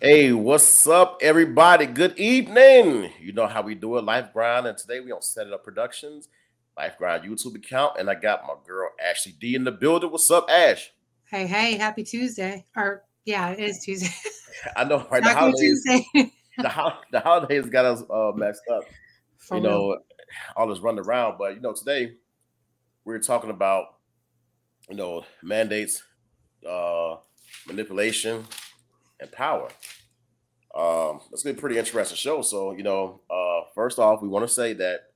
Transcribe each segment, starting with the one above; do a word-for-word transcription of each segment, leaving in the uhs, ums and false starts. Hey, what's up, everybody? Good evening. You know how we do it, Life Grind, and today we on Set It Up Productions, Life Grind YouTube account, and I got my girl Ashley D in the building. What's up, Ash? Hey, hey, happy Tuesday. Or yeah, it is Tuesday. I know, right? Happy Tuesday. The holidays, the holidays got us uh, messed up. For you real. Know, all this running around, but you know, today we're talking about you know mandates, uh, manipulation. And power. Um, it's gonna be a pretty interesting show. So, you know, uh, first off, we want to say that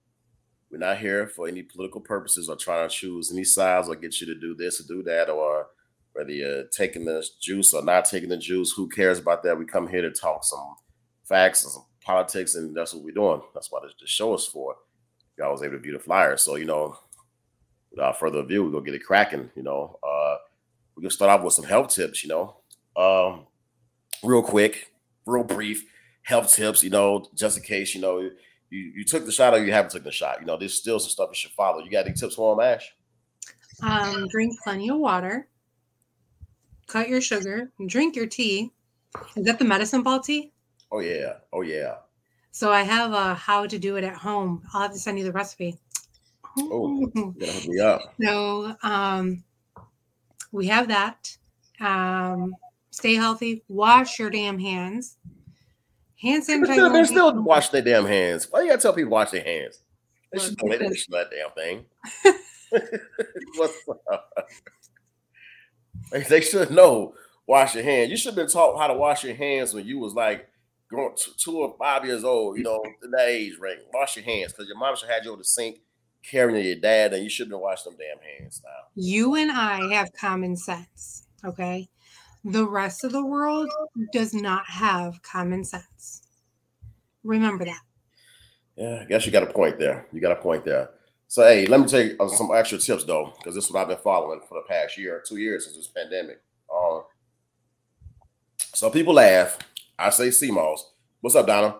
we're not here for any political purposes or trying to choose any sides or get you to do this or do that, or whether you're taking the juice or not taking the juice. Who cares about that? We come here to talk some facts and some politics, and that's what we're doing. That's what the show is for. Y'all was able to view the flyer. So, you know, without further ado, we're gonna get it cracking. You know, uh, we're gonna start off with some health tips, you know. Um, Real quick, real brief health tips, you know, just in case, you know, you, you took the shot or you haven't took the shot. You know, there's still some stuff you should follow. You got any tips for them, Ash? Um, drink plenty of water. Cut your sugar. Drink your tea. Is that the medicine ball tea? Oh, yeah. Oh, yeah. So I have a how to do it at home. I'll have to send you the recipe. Oh, you gotta hook me up. So um, we have that. Um Stay healthy. Wash your damn hands. Hand sanitizer. They're still wash their damn hands. Why you gotta tell people to wash their hands? They should do that damn thing. What's up? They should know. Wash your hands. You should have been taught how to wash your hands when you was like growing two or five years old. You know, in that age range. Wash your hands because your mom should have you over the sink carrying your dad, and you shouldn't have washed them damn hands. Now you and I have common sense, okay? The rest of the world does not have common sense. Remember that. Yeah, I guess you got a point there. You got a point there. So, hey, let me take some extra tips, though, because this is what I've been following for the past year, two years since this pandemic. Um, so people laugh. I say C MOS. What's up, Donna?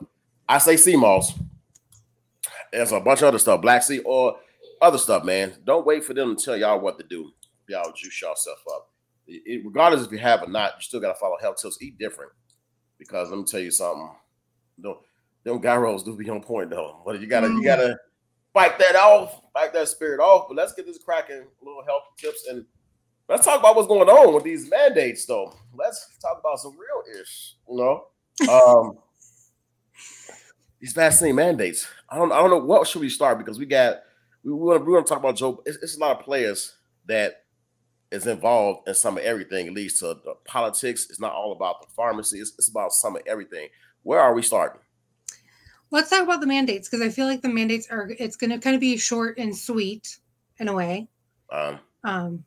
I say C MOS. There's a bunch of other stuff, Black Sea or other stuff, man. Don't wait for them to tell y'all what to do. Y'all juice yourself up. It, regardless if you have or not, you still got to follow health tips. Eat different, because let me tell you something. Don't them gyros do be on point though. But you gotta mm. you gotta fight that off, fight that spirit off. But let's get this cracking. Little health tips, and let's talk about what's going on with these mandates though. Let's talk about some real ish, you know. Um, these vaccine mandates. I don't I don't know what should we start because we got we want we want to talk about Joe. It's, it's a lot of players that. Is involved in some of everything. It leads to the politics. It's not all about the pharmacy. It's, it's about some of everything. Where are we starting? Let's talk about the mandates because I feel like the mandates are. It's going to kind of be short and sweet in a way. Um. um.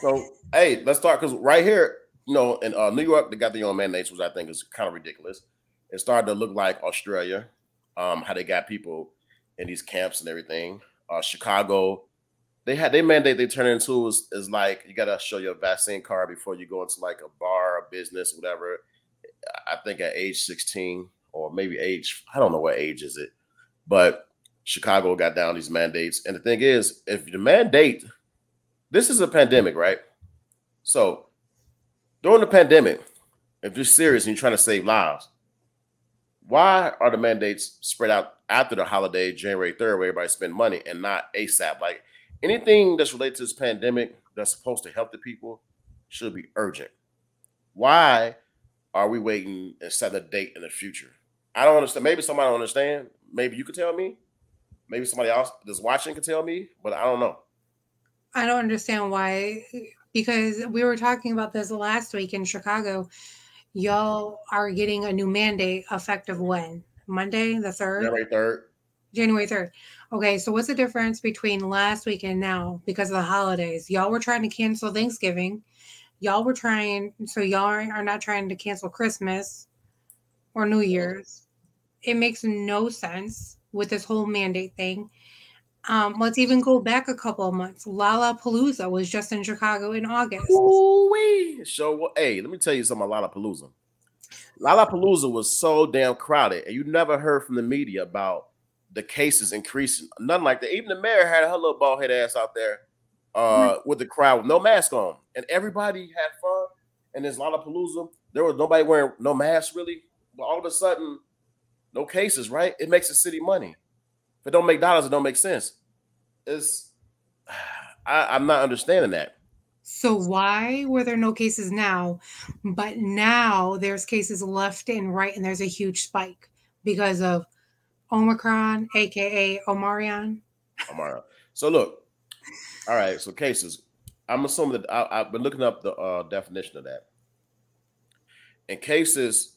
So hey, let's start because right here, you know, in uh, New York, they got their own mandates, which I think is kind of ridiculous. It started to look like Australia, um, how they got people in these camps and everything. Uh, Chicago. They had they mandate they turn into is, is like you gotta show your vaccine card before you go into like a bar, a business, whatever. I think at age sixteen or maybe age I don't know what age is it, but Chicago got down these mandates. And the thing is, if the mandate, this is a pandemic, right? So during the pandemic, if you're serious and you're trying to save lives, why are the mandates spread out after the holiday, January third, where everybody spend money and not ASAP? Like anything that's related to this pandemic that's supposed to help the people should be urgent. Why are we waiting and setting a date in the future? I don't understand. Maybe somebody don't understand. Maybe you could tell me. Maybe somebody else that's watching could tell me, but I don't know. I don't understand why, because we were talking about this last week in Chicago. Y'all are getting a new mandate effective when? Monday, the third? January third. January third. Okay, so what's the difference between last week and now because of the holidays? Y'all were trying to cancel Thanksgiving. Y'all were trying, so y'all are not trying to cancel Christmas or New Year's. It makes no sense with this whole mandate thing. Um, let's even go back a couple of months. Lollapalooza was just in Chicago in August. Ooh-wee. So, hey, let me tell you something about Lollapalooza. Lollapalooza was so damn crowded, and you never heard from the media about the cases increasing, nothing like that. Even the mayor had her little bald head ass out there uh, right. with the crowd with no mask on, and everybody had fun. and this Lollapalooza, there was nobody wearing no mask really, but all of a sudden, no cases, right? It makes the city money. If it don't make dollars, it don't make sense. It's I, I'm not understanding that. So why were there no cases now, but now there's cases left and right, and there's a huge spike because of Omicron, aka Omarion. Omarion. So look, all right. So cases. I'm assuming that I, I've been looking up the uh, definition of that. And cases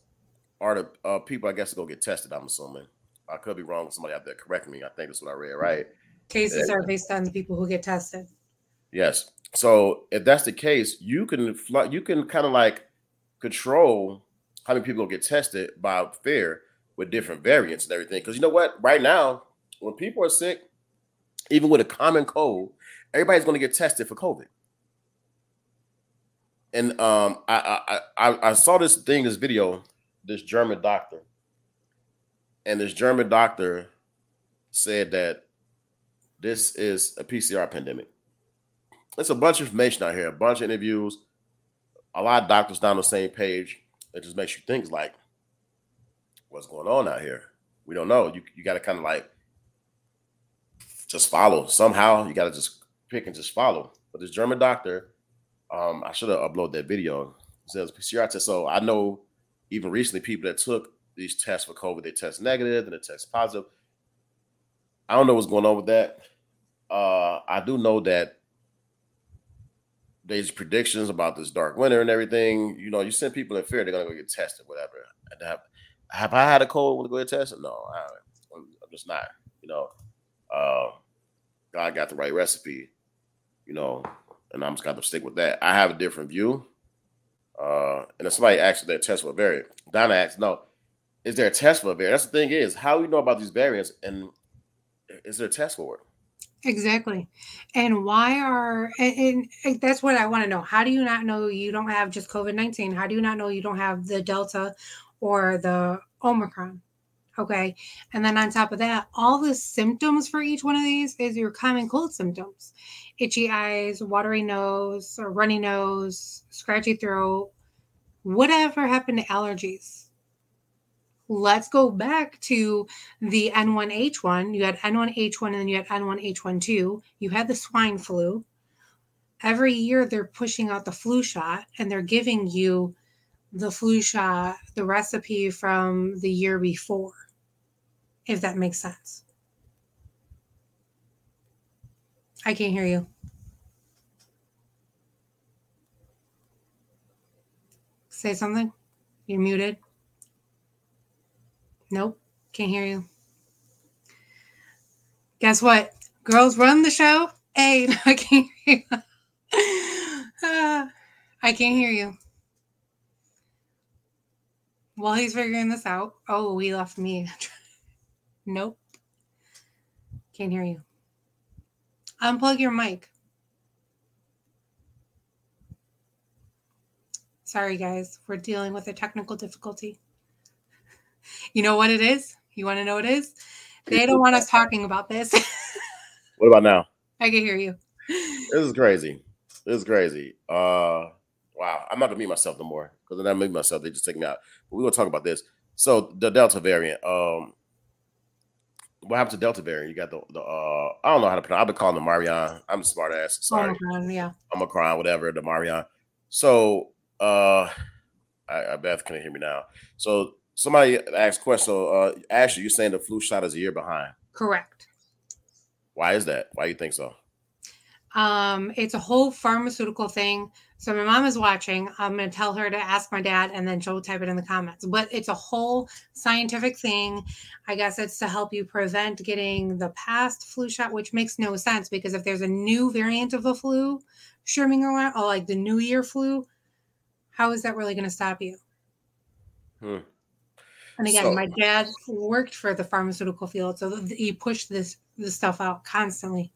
are the uh, people, I guess, to go get tested. I'm assuming. I could be wrong. Somebody out there correct me. I think that's what I read. Right. Cases that, are based on the people who get tested. Yes. So if that's the case, you can fly, you can kind of like control how many people get tested by fear with different variants and everything. Because you know what? Right now, when people are sick, even with a common cold, everybody's going to get tested for COVID. And um, I, I I I saw this thing, this video, this German doctor, and this German doctor said that this is a P C R pandemic. It's a bunch of information out here, a bunch of interviews, a lot of doctors down the same page. It just makes you think like, what's going on out here? We don't know. You you got to kind of like just follow somehow. You got to just pick and just follow. But this German doctor. Um, I should have uploaded that video. It says P C R test. So I know even recently people that took these tests for COVID, they test negative and they test positive. I don't know what's going on with that. Uh, I do know that there's predictions about this dark winter and everything. You know, you send people in fear, they're going to go get tested, whatever. Have, have I had a cold when I go get tested? No, I, I'm just not. You know, uh, God got the right recipe, you know. And I'm just going to stick with that. I have a different view. Uh, and if somebody asks if there's a test for a variant, Donna asks, no, is there a test for a variant? That's the thing is, how do we know about these variants and is there a test for it? Exactly. And why are, and, and that's what I want to know. How do you not know you don't have just COVID nineteen? How do you not know you don't have the Delta or the Omicron? Okay. And then on top of that, all the symptoms for each one of these is your common cold symptoms. Itchy eyes, watery nose, or runny nose, scratchy throat, whatever happened to allergies. Let's go back to the N one H one. You had N one H one and then you had N one H one two. You had the swine flu. Every year they're pushing out the flu shot and they're giving you the flu shot, the recipe from the year before. If that makes sense. I can't hear you. Say something. You're muted. Nope. Can't hear you. Guess what? Girls run the show. Hey, no, I can't hear you. uh, I can't hear you. While he's figuring this out. Oh, he left me. Nope. Can't hear you. Unplug your mic. Sorry, guys. We're dealing with a technical difficulty. You know what it is? You want to know what it is? They don't want us talking about this. What about now? I can hear you. This is crazy. This is crazy. Uh, wow. I'm not going to mute myself no more because then I mute myself. They just take me out. But we're going to talk about this. So the Delta variant. Um, What happened to Delta variant? You got the, the uh, I don't know how to pronounce it. I've been calling them Marion. I'm a smart ass. Sorry. Omicron, yeah. Omicron, whatever, the Marion. So, uh, I, I Beth can hear me now. So, somebody asked a question. So, uh, Ashley, you're saying the flu shot is a year behind. Correct. Why is that? Why do you think so? Um, it's a whole pharmaceutical thing. So, my mom is watching. I'm going to tell her to ask my dad, and then she'll type it in the comments. But it's a whole scientific thing. I guess it's to help you prevent getting the past flu shot, which makes no sense because if there's a new variant of the flu shrimming around, or like the New Year flu, how is that really going to stop you? Hmm. And again, so, my dad worked for the pharmaceutical field, so he pushed this, this stuff out constantly.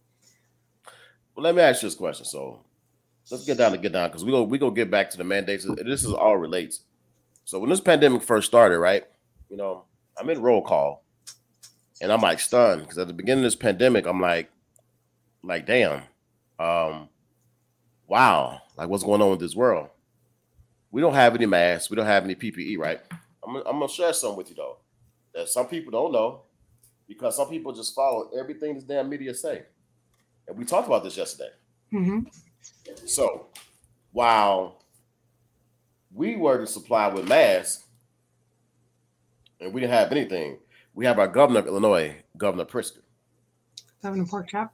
Well, let me ask you this question. So, let's get down to get down because we go we go get back to the mandates. This is all relates. So when this pandemic first started, right? You know, I'm in roll call, and I'm like stunned because at the beginning of this pandemic, I'm like, like damn, um, wow, like what's going on with this world? we don't have any masks. We don't have any P P E, right? I'm, I'm going to share something with you, though, that some people don't know, because some people just follow everything this damn media say. And we talked about this yesterday. Mm-hmm. So while we were to supply with masks and we didn't have anything, we have our governor of Illinois, Governor Pritzker. Governor Porkchop.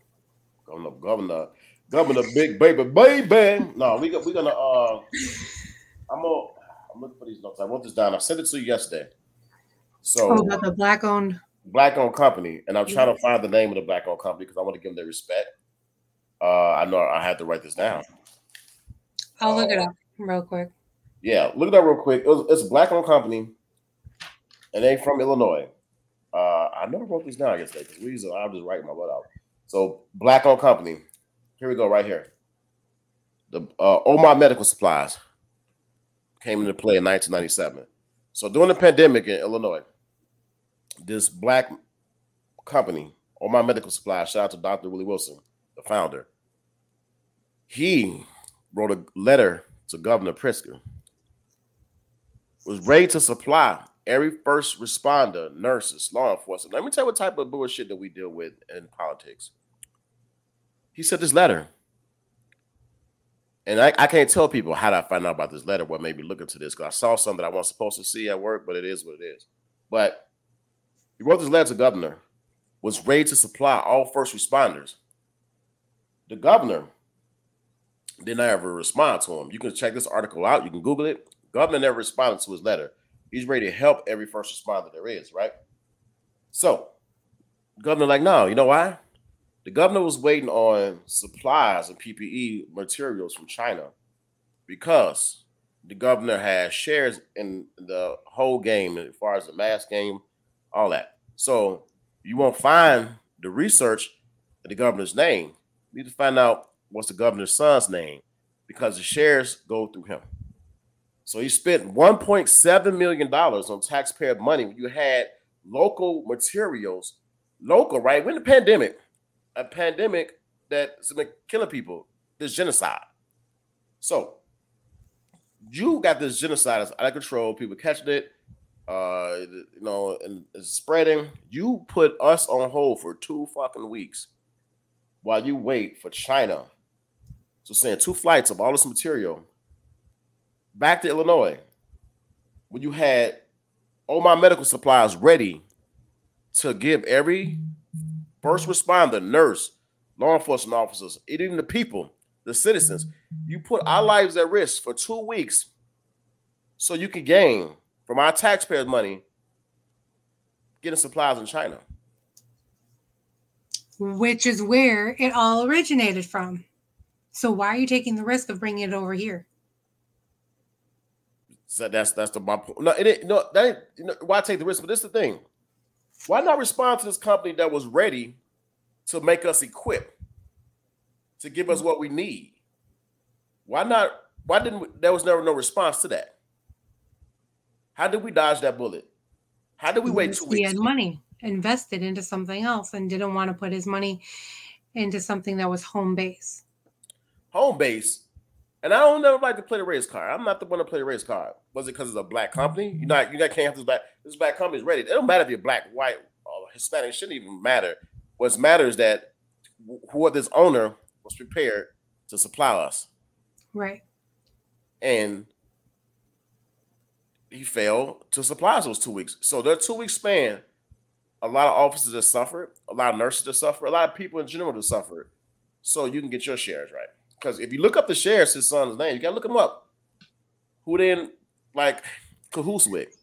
Governor, Governor, Governor Big Baby, baby. No, we go, we're going to, uh, I'm gonna, I'm looking for these notes. I wrote this down. I sent it to you yesterday. So oh, about the black owned. Black owned company. And I'm yeah. trying to find the name of the black owned company because I want to give them their respect. Uh, I know I had to write this down. I'll uh, look it up real quick. Yeah, look it up real quick. It was, it's a black owned company and they're from Illinois. Uh, I never wrote this down yesterday because we usually, I'll just write my butt out. So, black owned company. Here we go, right here. The uh, Omaha Medical Supplies came into play in nineteen ninety-seven. So, during the pandemic in Illinois, this black company, Omaha Medical Supplies, shout out to Doctor Willie Wilson, the founder, he wrote a letter to Governor Pritzker, was ready to supply every first responder, nurses, law enforcement. Let me tell you what type of bullshit that we deal with in politics. He sent this letter. And I, I can't tell people how I find out about this letter, what made me look into this, because I saw something I wasn't supposed to see at work, but it is what it is. But he wrote this letter to the governor, was ready to supply all first responders. The governor did not ever respond to him. You can check this article out. You can Google it. Governor never responded to his letter. He's ready to help every first responder there is, right? So the governor like, no, you know why? The governor was waiting on supplies and P P E materials from China because the governor has shares in the whole game as far as the mask game, all that. So you won't find the research in the governor's name. You need to find out what's the governor's son's name because the shares go through him. So he spent one point seven million dollars on taxpayer money when you had local materials, local, right? We're in a pandemic, a pandemic that's been killing people, this genocide. So you got this genocide that's out of control, people catching it, uh, you know, and it's spreading. You put us on hold for two fucking weeks while you wait for China. So send two flights of all this material back to Illinois, when you had Omaha Medical Supplies ready to give every first responder, nurse, law enforcement officers, even the people, the citizens, you put our lives at risk for two weeks so you can gain from our taxpayers' money getting supplies in China. Which is where it all originated from. So why are you taking the risk of bringing it over here? So that's that's the my point. No, it ain't, no, that ain't, you know, why take the risk? But this is the thing. Why not respond to this company that was ready to make us equipped to give us what we need? Why not? Why didn't we, there was never no response to that? How did we dodge that bullet? How did we wait two weeks? He had money invested into something else and didn't want to put his money into something that was home base. Home base. And I don't ever like to play the race card. I'm not the one to play the race card. Was it because it's a black company? You're not, you not can't have this black. This black company's ready. It don't matter if you're black, white, or Hispanic. It shouldn't even matter. What matters is that what this owner was prepared to supply us. Right. And he failed to supply us those two weeks. So that two week span, a lot of officers have suffered, a lot of nurses have suffered, a lot of people in general have suffered. So you can get your shares right. Because if you look up the shares, his son's name, you got to look him up. Who then, like, cahoots with.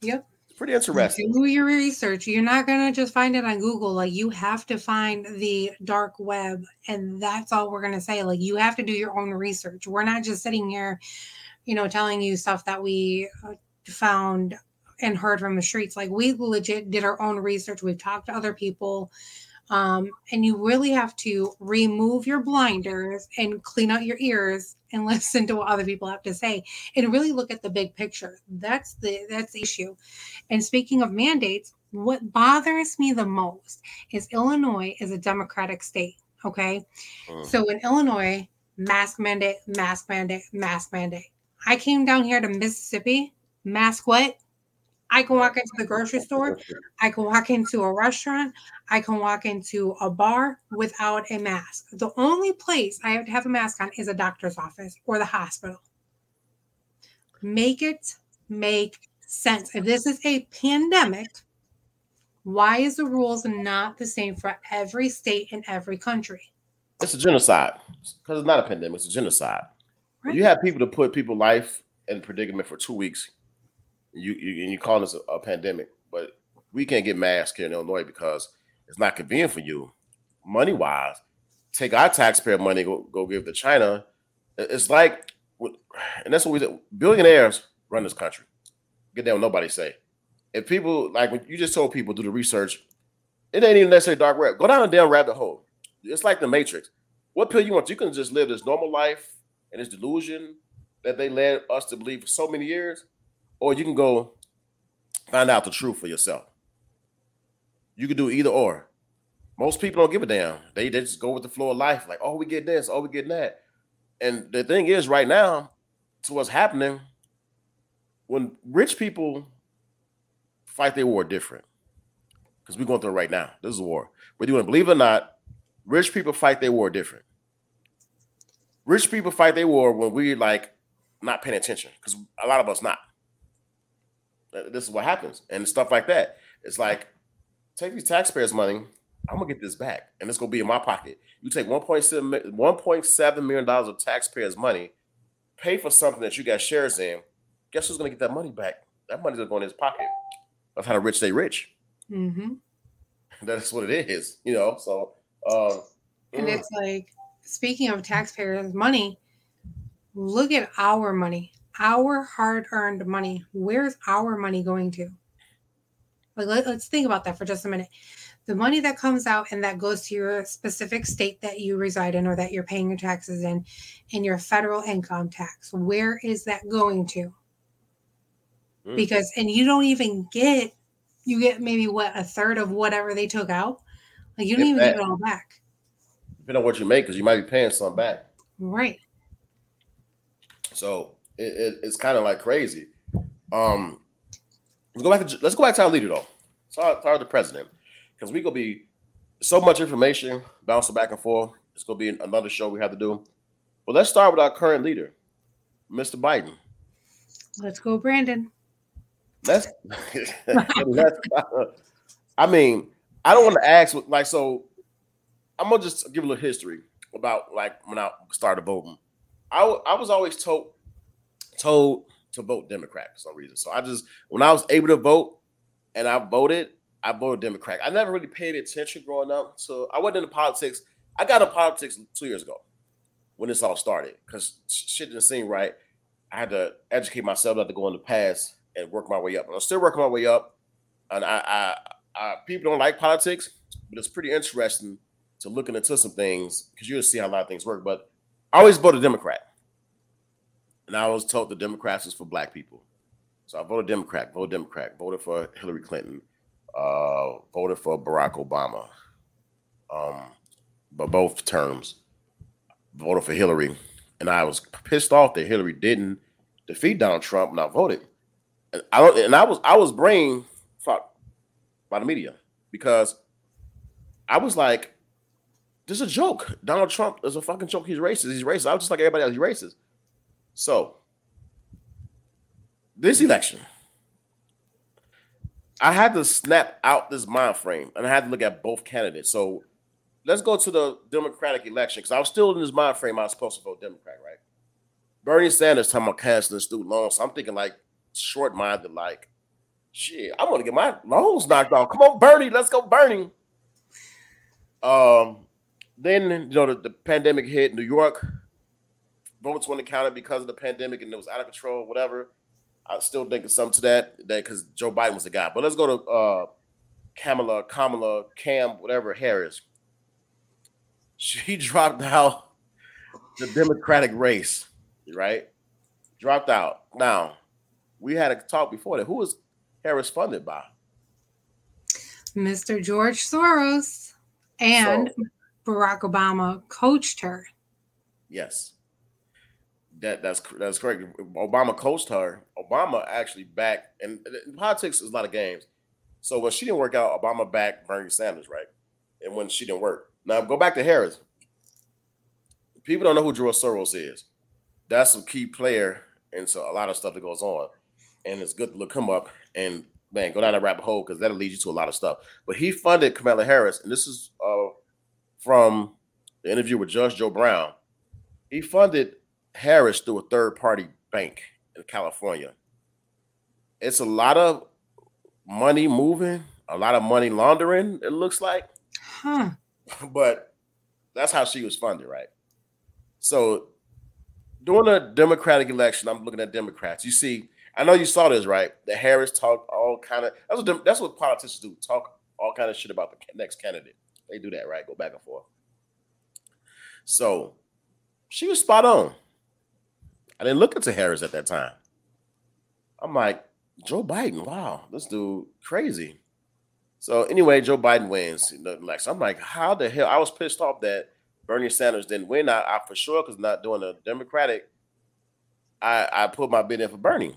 Yep. It's pretty interesting. Do your research. You're not going to just find it on Google. Like, you have to find the dark web. And that's all we're going to say. Like, you have to do your own research. We're not just sitting here, you know, telling you stuff that we found and heard from the streets. Like, we legit did our own research. We've talked to other people. Um, and you really have to remove your blinders and clean out your ears and listen to what other people have to say and really look at the big picture. That's the, that's the issue. And speaking of mandates, what bothers me the most is Illinois is a Democratic state. Okay. Uh-huh. So in Illinois, mask mandate, mask mandate, mask mandate. I came down here to Mississippi, mask what? I can walk into the grocery store. I can walk into a restaurant. I can walk into a bar without a mask. The only place I have to have a mask on is a doctor's office or the hospital. Make it make sense. If this is a pandemic, why is the rules not the same for every state and every country? It's a genocide because it's not a pandemic. It's a genocide. Right. You have people to put people's life in predicament for two weeks. You, you and you call this a, a pandemic, but we can't get masks here in Illinois because it's not convenient for you, money wise. Take our taxpayer money, go go give to China. It's like, and that's what we do. Billionaires run this country. Get down, nobody say. If people like when you just told people do the research, it ain't even necessarily dark web. Go down a damn rabbit hole. It's like the Matrix. What pill you want? You can just live this normal life and this delusion that they led us to believe for so many years. Or you can go find out the truth for yourself. You can do either or. Most people don't give a damn. They, they just go with the flow of life. Like, oh, we get this. Oh, we get that. And the thing is right now, to what's happening, when rich people fight their war different, because we're going through it right now. This is a war. Whether you want to believe it or not, rich people fight their war different. Rich people fight their war when we're like not paying attention, because a lot of us not. This is what happens and stuff like that. It's like, take these taxpayers' money. I'm going to get this back and it's going to be in my pocket. You take one point seven million dollars of taxpayers' money, pay for something that you got shares in. Guess who's going to get that money back? That money's going to go in his pocket. That's how the rich stay rich. Mm-hmm. That's what it is, you know? So, uh, and mm. it's like, speaking of taxpayers' money, look at our money. Our hard-earned money, where's our money going to? Like, let, let's think about that for just a minute. The money that comes out and that goes to your specific state that you reside in or that you're paying your taxes in, and your federal income tax, where is that going to? Mm. Because, and you don't even get, you get maybe, what, a third of whatever they took out? Like, you don't if even that, get it all back. Depending on what you make, because you might be paying some back. Right. So... It, it, it's kind of like crazy. Um, let's go back to let's go back to our leader though. Sorry, sorry, the president, because we gonna be so much information bouncing back and forth. It's gonna be another show we have to do. But let's start with our current leader, Mister Biden. Let's go, Brandon. Let's. let's I mean, I don't want to ask like so. I'm gonna just give a little history about like when I started voting. I I was always told. told to vote Democrat for some reason. So I just, when I was able to vote and I voted, I voted Democrat. I never really paid attention growing up. So I wasn't into politics. I got into politics two years ago when this all started because shit didn't seem right. I had to educate myself, not to go in the past and work my way up. And I'm still working my way up. And I, I, I people don't like politics, but it's pretty interesting to look into some things because you'll see how a lot of things work. But I always voted Democrat. And I was told the Democrats was for black people. So I voted Democrat, voted Democrat, voted for Hillary Clinton, uh, voted for Barack Obama, um, but both terms, voted for Hillary. And I was pissed off that Hillary didn't defeat Donald Trump when I voted. And I don't, and I was I was brain fucked by the media because I was like, this is a joke. Donald Trump is a fucking joke. He's racist. He's racist. I was just like everybody else, he's racist. So, this election, I had to snap out this mind frame, and I had to look at both candidates. So, let's go to the Democratic election, because I was still in this mind frame. I was supposed to vote Democrat, right? Bernie Sanders talking about canceling student loans. So I'm thinking, like, short-minded, like, shit, I'm going to get my loans knocked off. Come on, Bernie. Let's go, Bernie. Um, then, you know, the, the pandemic hit New York. Votes weren't counted because of the pandemic and it was out of control, whatever. I still think of something to that, that because Joe Biden was the guy. But let's go to uh, Kamala, Kamala, Cam, whatever, Harris. She dropped out the Democratic race, right? Dropped out. Now, we had a talk before that. Who was Harris funded by? Mister George Soros and so, Barack Obama coached her. Yes. That that's that's correct. Obama coached her. Obama actually backed, and politics is a lot of games. So when she didn't work out, Obama backed Bernie Sanders, right? And when she didn't work, now go back to Harris. People don't know who George Soros is. That's a key player, and so a lot of stuff that goes on. And it's good to look him up and man, go down that rabbit hole because that'll lead you to a lot of stuff. But he funded Kamala Harris, and this is uh, from the interview with Judge Joe Brown. He funded Harris through a third-party bank in California. It's a lot of money moving, a lot of money laundering, it looks like. Huh. But that's how she was funded, right? So during the Democratic election, I'm looking at Democrats. You see, I know you saw this, right? That Harris talked all kind of, that's what, that's what politicians do, talk all kind of shit about the next candidate. They do that, right? Go back and forth. So she was spot on. I didn't look into Harris at that time. I'm like, Joe Biden, wow, this dude crazy. So anyway, Joe Biden wins. So I'm like, how the hell? I was pissed off that Bernie Sanders didn't win. I, I for sure, because not doing the Democratic, I, I put my bid in for Bernie.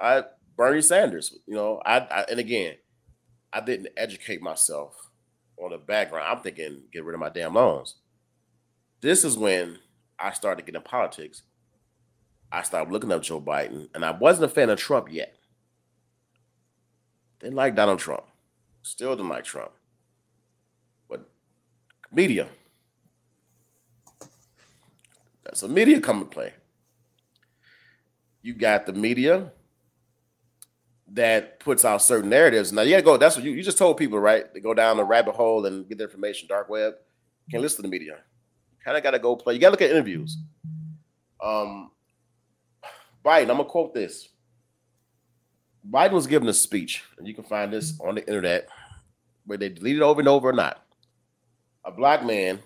I Bernie Sanders, you know, I, I and again, I didn't educate myself on the background. I'm thinking, get rid of my damn loans. This is when I started getting into politics. I stopped looking up Joe Biden, and I wasn't a fan of Trump yet. Didn't like Donald Trump. Still didn't like Trump. But media. That's a media come to play. You got the media that puts out certain narratives. Now, you got to go. That's what you, you just told people, right? They go down the rabbit hole and get their information, dark web. You can't listen to the media. Kind of got to go play. You got to look at interviews. Um... Biden, I'm going to quote this. Biden was giving a speech, and you can find this on the internet, where they delete it over and over or not. A black man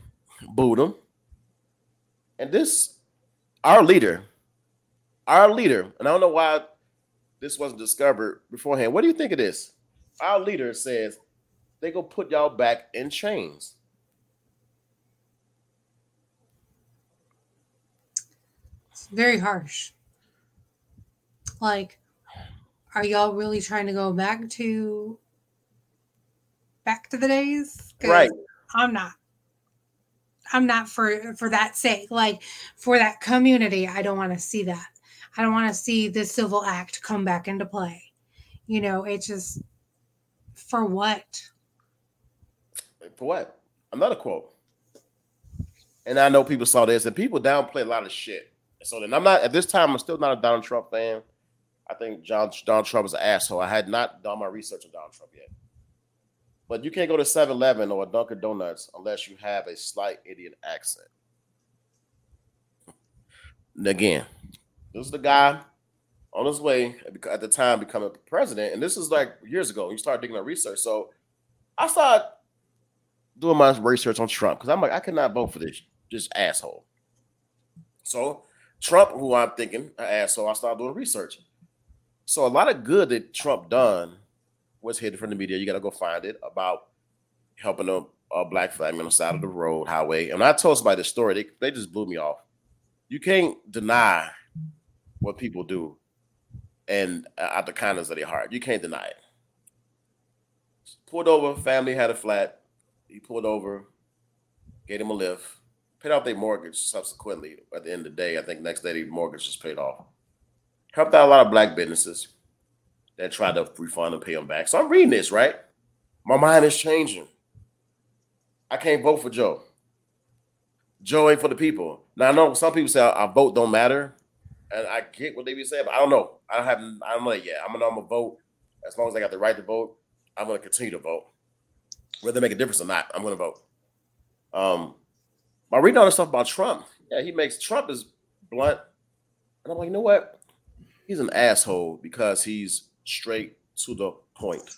booed him. And this, our leader, our leader, and I don't know why this wasn't discovered beforehand. What do you think of this? Our leader says, they going to put y'all back in chains. It's very harsh. Like, are y'all really trying to go back to back to the days? Right. I'm not. I'm not for, for that sake. Like, for that community, I don't want to see that. I don't want to see this civil act come back into play. You know, it's just, for what? For what? Another quote. And I know people saw this, and people downplay a lot of shit. So then I'm not, at this time, I'm still not a Donald Trump fan. I think John, Donald Trump is an asshole. I had not done my research on Donald Trump yet. But you can't go to seven eleven or a Dunkin' Donuts unless you have a slight Indian accent. And again, this is the guy on his way at the time becoming president. And this is like years ago. You started digging up research. So I started doing my research on Trump because I'm like, I cannot vote for this, this asshole. So Trump, who I'm thinking an asshole, I started doing research. So a lot of good that Trump done was hidden from the media. You got to go find it about helping a, a black family on the side of the road, highway. And when I told somebody this story, they, they just blew me off. You can't deny what people do and uh, out the kindness of their heart. You can't deny it. Pulled over, family had a flat. He pulled over, gave him a lift, paid off their mortgage subsequently. At the end of the day, I think next day the mortgage was paid off. Helped out a lot of black businesses that tried to refund and pay them back. So I'm reading this, right? My mind is changing. I can't vote for Joe. Joe ain't for the people. Now, I know some people say our vote don't matter, and I get what they be saying, but I don't know. I haven't, I don't know yet. I'm gonna, I'm gonna vote as long as I got the right to vote. I'm gonna continue to vote, whether they make a difference or not. I'm gonna vote. Um, by reading all this stuff about Trump, yeah, he makes Trump is blunt, and I'm like, you know what? He's an asshole because he's straight to the point.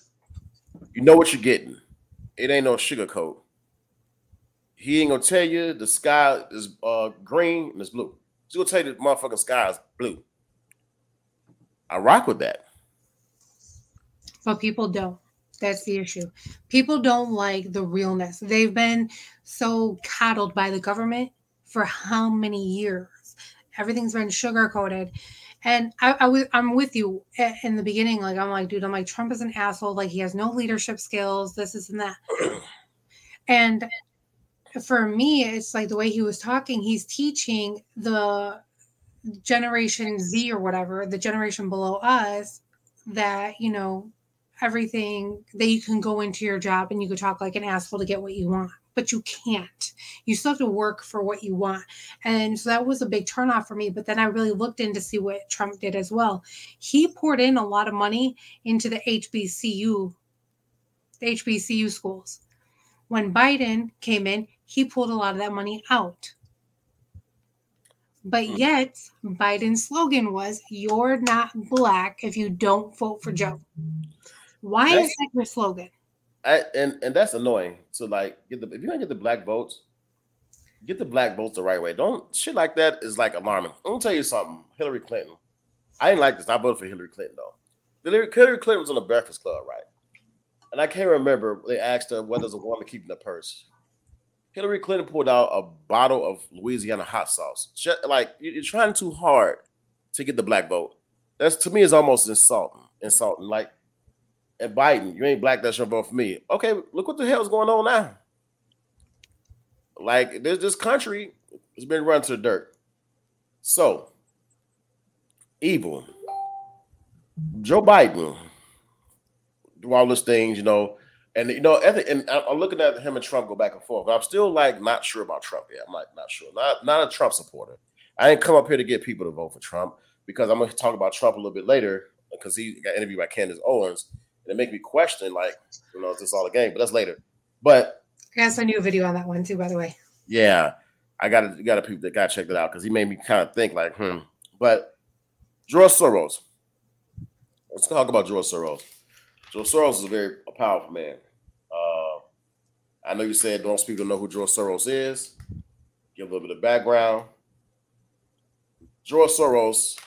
You know what you're getting. It ain't no sugarcoat. He ain't gonna tell you the sky is uh, green and it's blue. He's gonna tell you the motherfucking sky is blue. I rock with that. But people don't. That's the issue. People don't like the realness. They've been so coddled by the government for how many years? Everything's been sugar coated. And I, I w- I'm with you in the beginning. Like, I'm like, dude, I'm like, Trump is an asshole. Like, he has no leadership skills, this, this, and that. And for me, it's like the way he was talking, he's teaching the Generation Z or whatever, the generation below us, that, you know, everything that you can go into your job and you could talk like an asshole to get what you want, but you can't. You still have to work for what you want. And so that was a big turnoff for me. But then I really looked in to see what Trump did as well. He poured in a lot of money into the H B C U, the H B C U schools. When Biden came in, he pulled a lot of that money out. But yet, Biden's slogan was, "You're not black if you don't vote for Joe." Why that's, is that your slogan? I, and and that's annoying. So like, get the, if you don't get the black votes, get the black votes the right way. Don't shit like that is like alarming. I'm gonna tell you something. Hillary Clinton. I didn't like this. I voted for Hillary Clinton though. Hillary, Hillary Clinton was on the Breakfast Club, right? And I can't remember. They asked her, "What does a woman keep in the purse?" Hillary Clinton pulled out a bottle of Louisiana hot sauce. Like, you're trying too hard to get the black vote. That's, to me, is almost insulting. Insulting. Like, and Biden, you ain't black, that's your vote for me. Okay, look what the hell's going on now. Like, this, this country has been run to the dirt. So, evil. Joe Biden, do all those things, you know. And, you know, and I'm looking at him and Trump go back and forth. But I'm still, like, not sure about Trump yet. I'm, like, not sure. Not, not a Trump supporter. I didn't come up here to get people to vote for Trump because I'm going to talk about Trump a little bit later because he got interviewed by Candace Owens. And it made me question, like, you know, is this all a game? But that's later. But I got some new video on that one, too, by the way. Yeah. I got to got people that got to check that out because he made me kind of think, like, hmm. But George Soros. Let's talk about George Soros. George Soros is a very a powerful man. Uh, I know you said don't people know who George Soros is. Give a little bit of background. George Soros,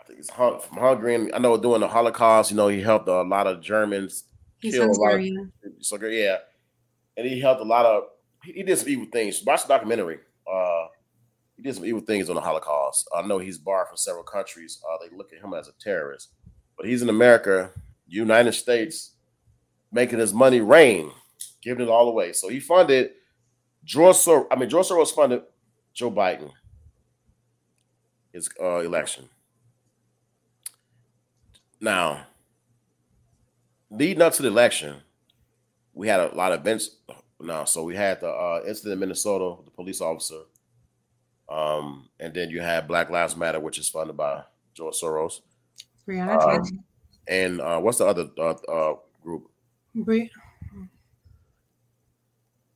I think he's hung, from Hungary. I know during the Holocaust, you know, he helped a lot of Germans. He's Hungarian. So yeah, and he helped a lot of. He, he did some evil things. Watch the documentary. Uh, he did some evil things on the Holocaust. I know he's barred from several countries. Uh, they look at him as a terrorist, but he's in America, United States, making his money rain, giving it all away. So he funded George Soros. I mean, George Soros funded Joe Biden, his uh, election. Now, leading up to the election, we had a lot of events. Now, so we had the uh, incident in Minnesota, the police officer, um, and then you had Black Lives Matter, which is funded by George Soros. Brianna um, and uh, what's the other uh, uh, group?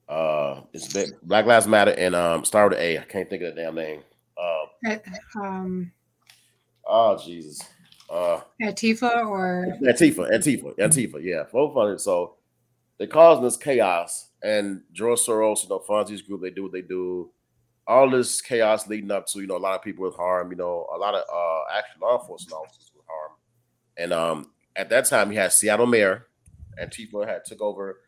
Uh, it's Black Lives Matter and um, start with an A. I can't think of the damn name. Uh, um, oh Jesus. Uh, Antifa or Antifa, Antifa, Antifa. Yeah, both funded. So they're causing this chaos, and George Soros, you know, funds these group. They do what they do. All this chaos leading up to, you know, a lot of people with harm. You know, a lot of uh, actual law enforcement officers with harm. And um, at that time, he had Seattle mayor. Antifa had took over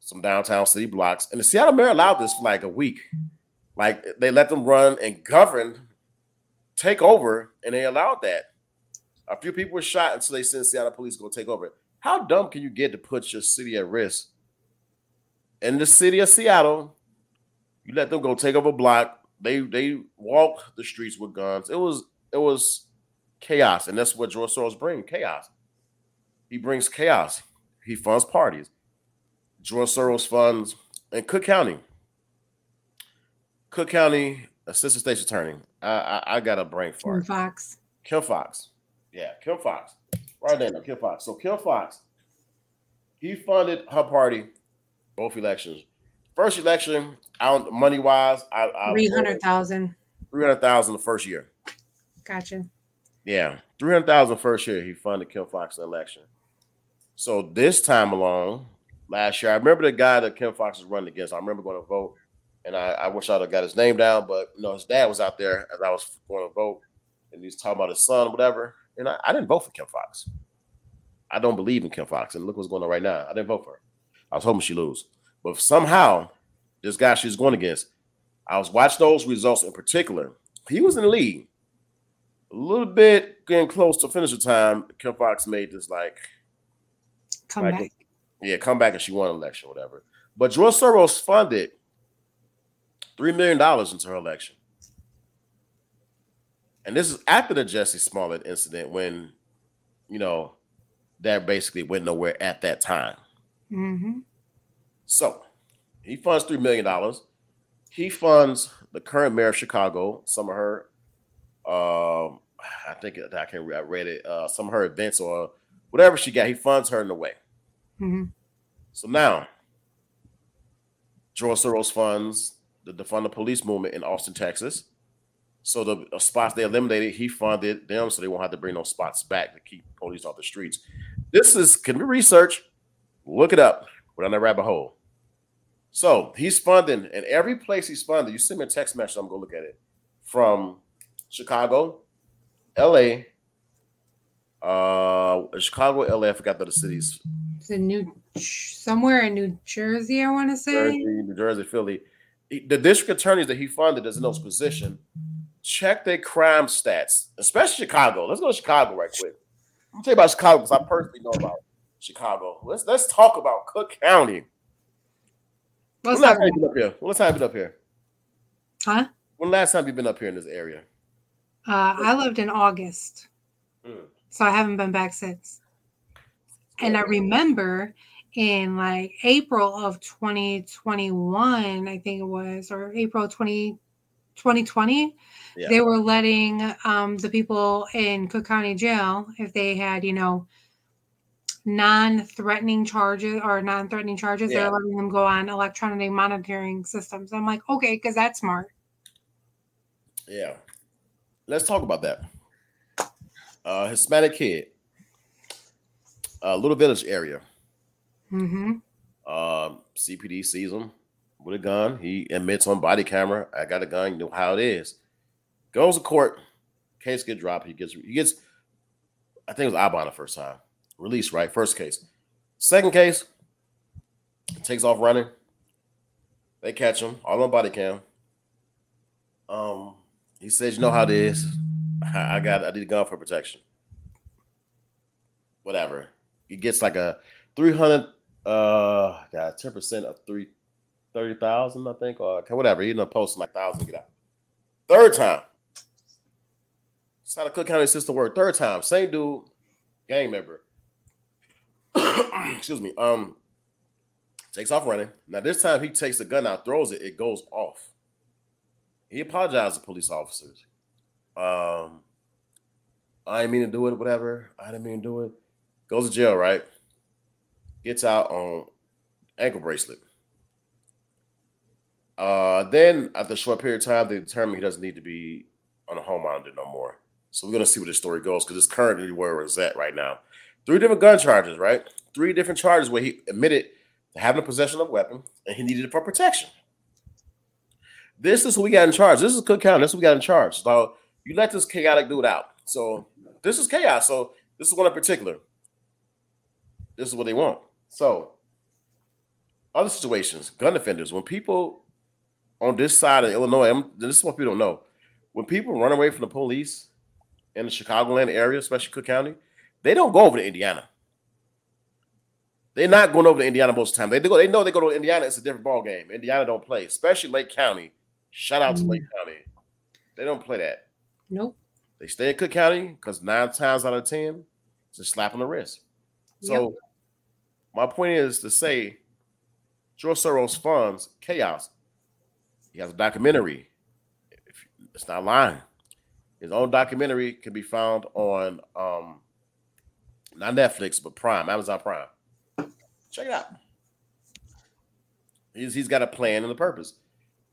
some downtown city blocks, and the Seattle mayor allowed this for like a week. Like, they let them run and govern, take over, and they allowed that. A few people were shot until they sent Seattle police to go take over. How dumb can you get to put your city at risk? In the city of Seattle, you let them go take over a block. They they walked the streets with guns. It was it was chaos, and that's what George Soros brings, chaos. He brings chaos. He funds parties. George Soros funds in Cook County. Cook County Assistant State's Attorney. I, I, I got a brain fart. Kim Foxx. Kim Foxx. Yeah, Kim Foxx. Right there, Kim Foxx. So Kim Foxx, he funded her party, both elections. First election, out money wise, I, I three hundred thousand. Three hundred thousand the first year. Gotcha. Yeah, three hundred thousand first year. He funded Kim Foxx's election. So this time along, last year, I remember the guy that Kim Foxx was running against. I remember going to vote, and I, I wish I'd have got his name down, but you know, his dad was out there as I was going to vote, and he was talking about his son or whatever. And I, I didn't vote for Kim Foxx. I don't believe in Kim Foxx, and look what's going on right now. I didn't vote for her. I was hoping she'd lose. But somehow, this guy she's going against, I was watching those results in particular. he was in the lead. A little bit getting close to finisher time, Kim Foxx made this like come like, back. Yeah, come back, and she won an election, whatever. But George Soros funded three million dollars into her election, and this is after the Jesse Smollett incident, when you know that basically went nowhere at that time. Mm-hmm. So he funds three million dollars. He funds the current mayor of Chicago. Some of her. Um, I think I can I read it. Uh, some of her events or whatever she got, he funds her in a way. Mm-hmm. So now, George Soros funds the defund the police movement in Austin, Texas. So the uh, spots they eliminated, he funded them, so they won't have to bring those spots back to keep police off the streets. This is can we research? Look it up. We're down that rabbit hole. So he's funding, and every place he's funded, you send me a text message. I'm gonna look at it from. Chicago, L A, uh, Chicago, L A. I forgot the other cities. It's in New, somewhere in New Jersey, I want to say. Jersey, New Jersey, Philly. The district attorneys that he funded is in those positions. Check their crime stats, especially Chicago. Let's go to Chicago right quick. I'll tell you about Chicago because I personally know about Chicago. Let's let's talk about Cook County. What's when last time you been up here? When last time you been up here? Huh? When last time you been up here in this area? Uh, I lived in August, mm. so I haven't been back since. And I remember in like April of twenty twenty-one, I think it was, or April twenty twenty, yeah. They were letting um, the people in Cook County Jail, if they had, you know, non-threatening charges or non-threatening charges, yeah. They're letting them go on electronic monitoring systems. I'm like, okay, because that's smart. Yeah. Let's talk about that. Uh, Hispanic kid, uh, Little Village area. Mm-hmm. Uh, C P D sees him with a gun. He admits on body camera, "I got a gun." You know how it is. Goes to court. Case get dropped. He gets. He gets. I think it was Ibon the first time. Released, right? First case. Second case. Takes off running. They catch him. All on body cam. Um. He says, "You know how it is. I got, I did a gun for protection. Whatever." He gets like a three hundred, uh, got ten percent of three thirty thousand, I think, or whatever. He ended up posting like thousand. Get out. Third time. It's not a Cook County system word. Third time, same dude, gang member. Excuse me. Um, takes off running. Now this time he takes the gun out, throws it. It goes off. He apologized to police officers. Um, I didn't mean to do it, whatever. I didn't mean to do it. Goes to jail, right? Gets out on ankle bracelet. Uh, then, after a short period of time, they determine he doesn't need to be on a home monitor no more. So we're going to see where this story goes because it's currently where it's at right now. Three different gun charges, right? Three different charges where he admitted to having a possession of a weapon and he needed it for protection. This is who we got in charge. This is Cook County. This is who we got in charge. So you let this chaotic dude out. So this is chaos. So this is one in particular. This is what they want. So other situations, gun offenders. When people on this side of Illinois, I'm, this is what people don't know. When people run away from the police in the Chicagoland area, especially Cook County, they don't go over to Indiana. They're not going over to Indiana most of the time. They, go, they know they go to Indiana. It's a different ball game. Indiana don't play, especially Lake County. Shout out to Lake County. They don't play that. Nope. They stay in Cook County because nine times out of ten, it's a slap on the wrist. So yep. My point is to say George Soros funds chaos. He has a documentary. If you, it's not lying. His own documentary can be found on um, not Netflix, but Prime, Amazon Prime. Check it out. He's, he's got a plan and a purpose.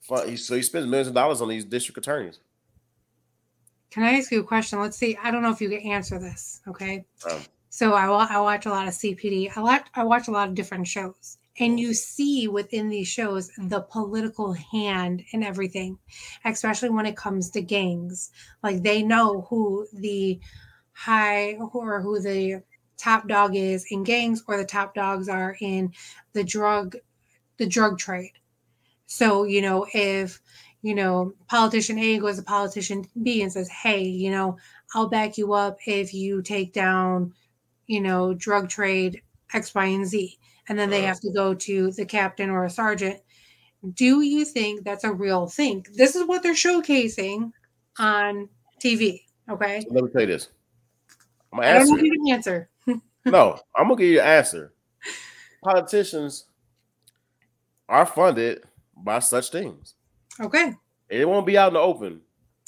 So he spends millions of dollars on these district attorneys. Can I ask you a question? Let's see. I don't know if you can answer this. Okay. Um, so I, I watch a lot of C P D. I watch, I watch a lot of different shows. And you see within these shows the political hand in everything, especially when it comes to gangs. Like they know who the high or who the top dog is in gangs or the top dogs are in the drug, the drug trade. So, you know, if you know, politician A goes to politician B and says, hey, you know, I'll back you up if you take down, you know, drug trade X, Y, and Z. And then they have to go to the captain or a sergeant. Do you think that's a real thing? This is what they're showcasing on T V. Okay. So let me tell you this. I'm gonna I don't know you can answer. No, I'm gonna give you an answer. Politicians are funded by such things. Okay. It won't be out in the open.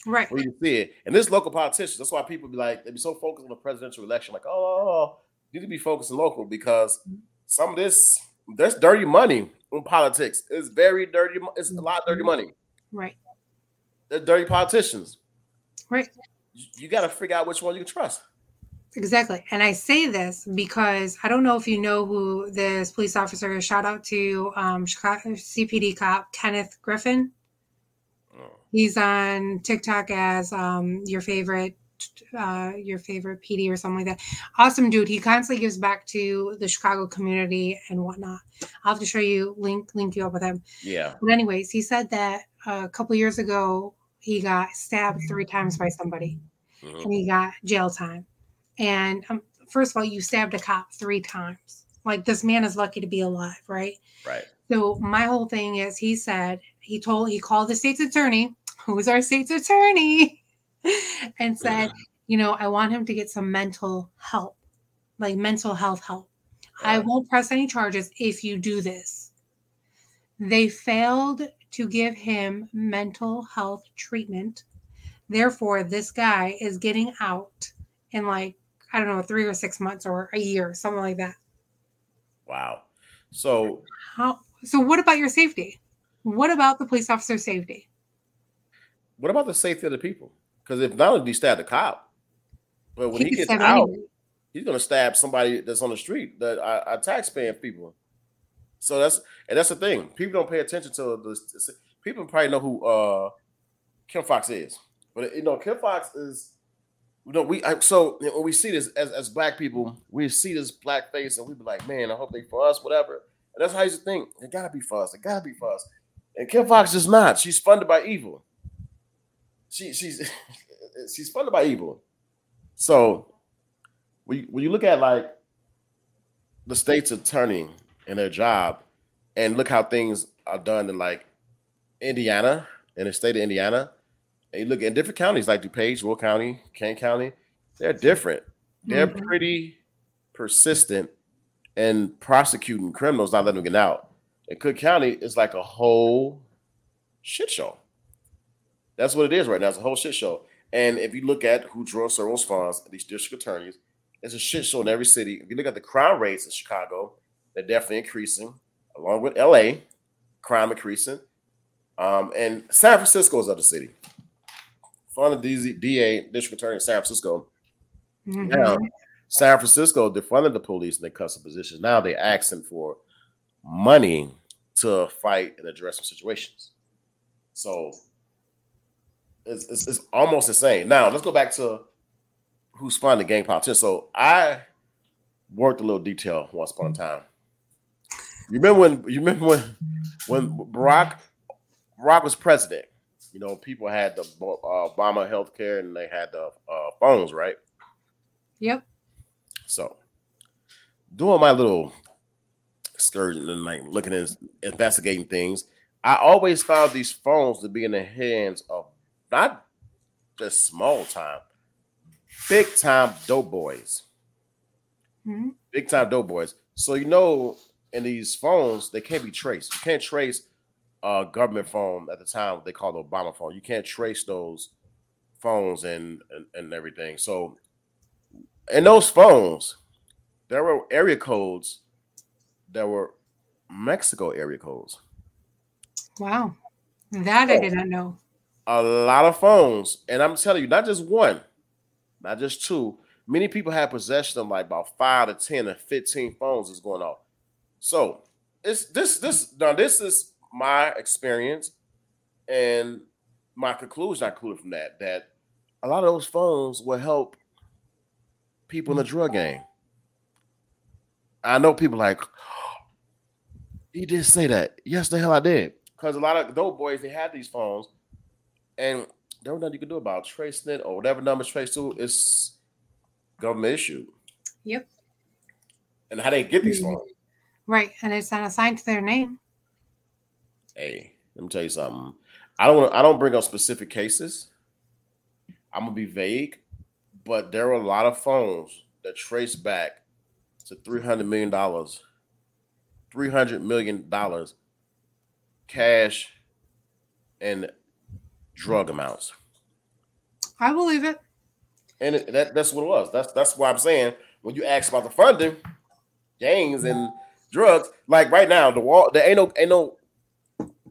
Right. Where you see it. And this local politician, that's why people be like, they be so focused on the presidential election. Like, oh, you need to be focused on local because some of this, there's dirty money in politics. It's very dirty. It's a lot of dirty money. Right. They're dirty politicians. Right. You, you got to figure out which one you can trust. Exactly. And I say this because I don't know if you know who this police officer is. Shout out to um, Chicago C P D cop Kenneth Griffin. Oh. He's on TikTok as um, your favorite uh, your favorite P D or something like that. Awesome dude. He constantly gives back to the Chicago community and whatnot. I'll have to show you, link link you up with him. Yeah. But anyways, he said that a couple years ago, he got stabbed three times by somebody mm-hmm. and he got jail time. And um, first of all, you stabbed a cop three times. Like, this man is lucky to be alive, right? Right. So my whole thing is, he said, he told, he called the state's attorney, who is our state's attorney, and said, yeah. you know, I want him to get some mental help, like mental health help. Right. I won't press any charges if you do this. They failed to give him mental health treatment. Therefore, this guy is getting out in like, I don't know, three or six months or a year, something like that. Wow. So how, so what about your safety? What about the police officer's safety? What about the safety of the people? Because if not only stab the cop, but when he, he gets out, anyone. he's going to stab somebody that's on the street, that are, are tax-paying people. So that's, and that's the thing. People don't pay attention to this. People probably know who uh, Kim Foxx is. But, you know, Kim Foxx is... No, we I, so when we see this as, as black people, we see this black face and we be like, man, I hope they for us, whatever. And that's how you think. It gotta be for us. It gotta be for us. And Kim Foxx is not. She's funded by evil. She she's she's funded by evil. So when you, when you look at like the state's attorney and their job, and look how things are done in like Indiana, in the state of Indiana. And you look at different counties like DuPage, Will County, Kane County, they're different. They're mm-hmm. pretty persistent in prosecuting criminals, not letting them get out. And Cook County is like a whole shit show. That's what it is right now. It's a whole shit show. And if you look at who George Soros funds, these district attorneys, it's a shit show in every city. If you look at the crime rates in Chicago, they're definitely increasing, along with L A, crime increasing. Um, and San Francisco is another city. On the D A, district attorney in San Francisco. Mm-hmm. Now, San Francisco defunded the police and they cut some positions. Now they're asking for money to fight and address some situations. So it's, it's, it's almost insane. Now, let's go back to who's funding gang politics. So I worked a little detail once upon a time. You remember when you remember when when Barack Barack was president? You know, people had the uh, Obama healthcare and they had the uh, phones, right? Yep. So, doing my little excursion and like looking at investigating things, I always found these phones to be in the hands of not just small time, big time dope boys. Mm-hmm. Big time dope boys. So, you know, in these phones, they can't be traced. You can't trace Uh, government phone at the time, they called the Obama phone. You can't trace those phones and, and and everything. So in those phones, there were area codes that were Mexico area codes. Wow. That so, I did not know. A lot of phones. And I'm telling you, not just one, not just two. Many people have possession of like about five to ten or fifteen phones is going off. So it's this this now this is my experience and my conclusion I concluded from that, that a lot of those phones will help people in the drug game. I know people like, oh, he did say that. Yes, the hell I did. Because a lot of dope boys, they had these phones And there was nothing you could do about tracing it or whatever number traced to. It's government issue. Yep. And how they get these phones. Right. And it's not assigned to their name. Hey, let me tell you something. I don't I don't bring up specific cases. I'm going to be vague, but there are a lot of phones that trace back to three hundred million dollars, three hundred million dollars cash and drug amounts. I believe it. And it, that, that's what it was. That's that's why I'm saying when you ask about the funding, gangs and drugs, like right now, the wall, there ain't no ain't no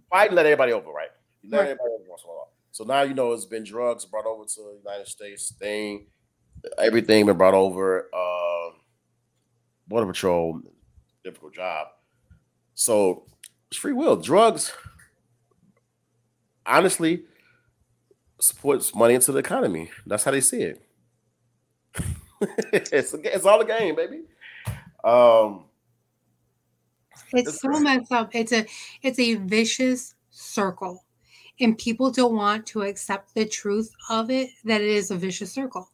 fighting, let everybody over, right? You let right. everybody over once in a while. So now you know it's been drugs brought over to the United States thing, everything been brought over. Uh, Border Patrol, difficult job. So it's free will. Drugs, honestly, supports money into the economy. That's how they see it. it's a, it's all a game, baby. Um, it's, it's so crazy. Messed up. It's a it's a vicious circle. And people don't want to accept the truth of it, that it is a vicious circle.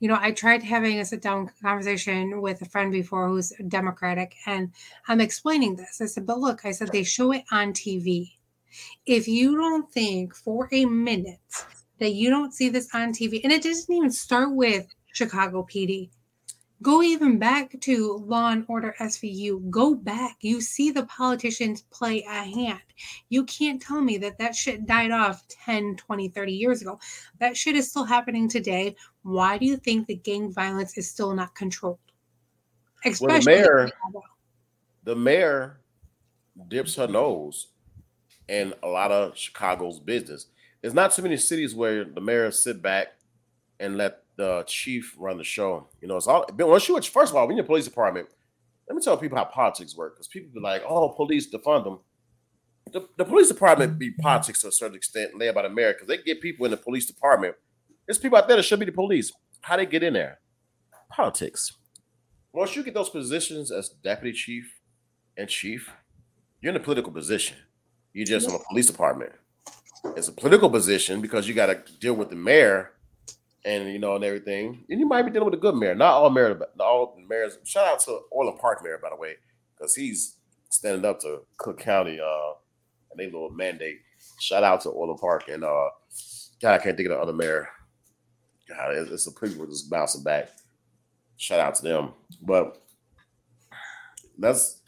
You know, I tried having a sit-down conversation with a friend before who's Democratic, and I'm explaining this. I said, but look, I said, they show it on T V. If you don't think for a minute that you don't see this on T V, and it doesn't even start with Chicago P D. Go even back to Law and Order S V U. Go back. You see the politicians play a hand. You can't tell me that that shit died off ten, twenty, thirty years ago. That shit is still happening today. Why do you think the gang violence is still not controlled? Especially well, the mayor, the mayor dips her nose in a lot of Chicago's business. There's not too many cities where the mayor sit back and let the chief run the show. You know, it's all once you first of all, when you're in the police department, let me tell people how politics work, because people be like, oh, police defund them. The, the police department be politics to a certain extent, led by the mayor, because they get people in the police department. There's people out there that should be the police. How they get in there? Politics. Once you get those positions as deputy chief and chief, you're in a political position. You're just in a police department. It's a political position because you got to deal with the mayor. And you know, and everything, and you might be dealing with a good mayor. Not all mayor, not all mayors. Shout out to Orland Park mayor, by the way, because he's standing up to Cook County uh, and they little mandate. Shout out to Orland Park and uh, God, I can't think of the other mayor. God, it's, it's a pretty we're just bouncing back. Shout out to them, but that's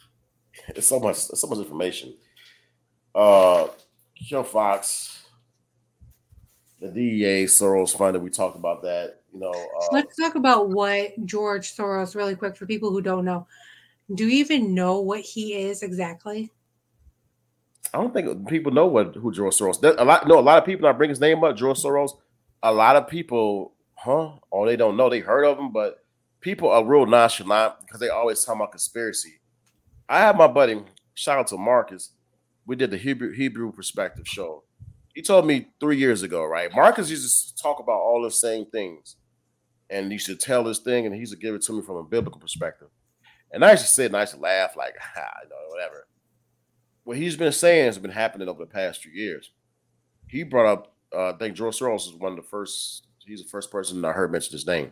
it's so much, it's so much information. Uh, Kim Foxx. The D E A, Soros funded, we talked about that. You know, uh, let's talk about what George Soros really quick for people who don't know. Do you even know what he is exactly? I don't think people know what who George Soros. There, a lot, no, a lot of people. I bring his name up, George Soros. A lot of people, huh? Or they don't know. They heard of him, but people are real nonchalant because they always talk about conspiracy. I have my buddy. Shout out to Marcus. We did the Hebrew Hebrew Perspective show. He told me three years ago, right? Marcus used to talk about all the same things. And he should tell this thing, and he used to give it to me from a biblical perspective. And I used to sit and I used to laugh, like, ah, you know, whatever. What he's been saying has been happening over the past few years. He brought up, uh, I think George Soros is one of the first, he's the first person I heard mention his name.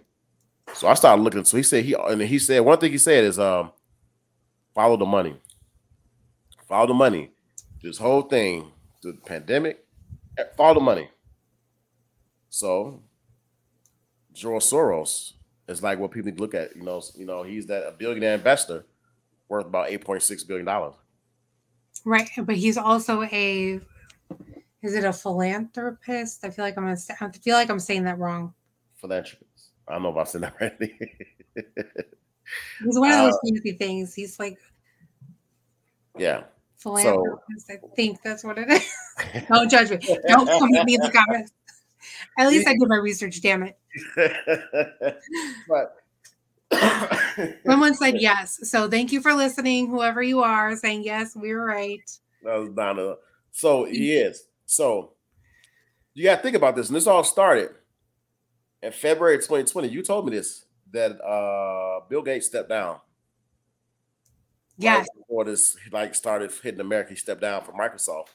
So I started looking. So he said, he, and he said, one thing he said is, um, follow the money. Follow the money. This whole thing, the pandemic, follow the money. So George Soros is like what people look at. You know, you know, he's that a billionaire investor worth about eight point six billion dollars. Right, but he's also a is it a philanthropist? I feel like I'm gonna I feel like I'm saying that wrong. Philanthropist. I don't know if I've said that right. He's one of those fancy uh, things. He's like, yeah. Philanthropist, so, I think that's what it is. Don't judge me. Don't come at me in the comments. At least I did my research, damn it. But someone said yes. So thank you for listening, whoever you are, saying yes, we're right. That was Donna. So he is. So you got to think about this. And this all started in February twenty twenty. You told me this, that uh, Bill Gates stepped down. Yes. Right before this, like, started hitting America, he stepped down from Microsoft.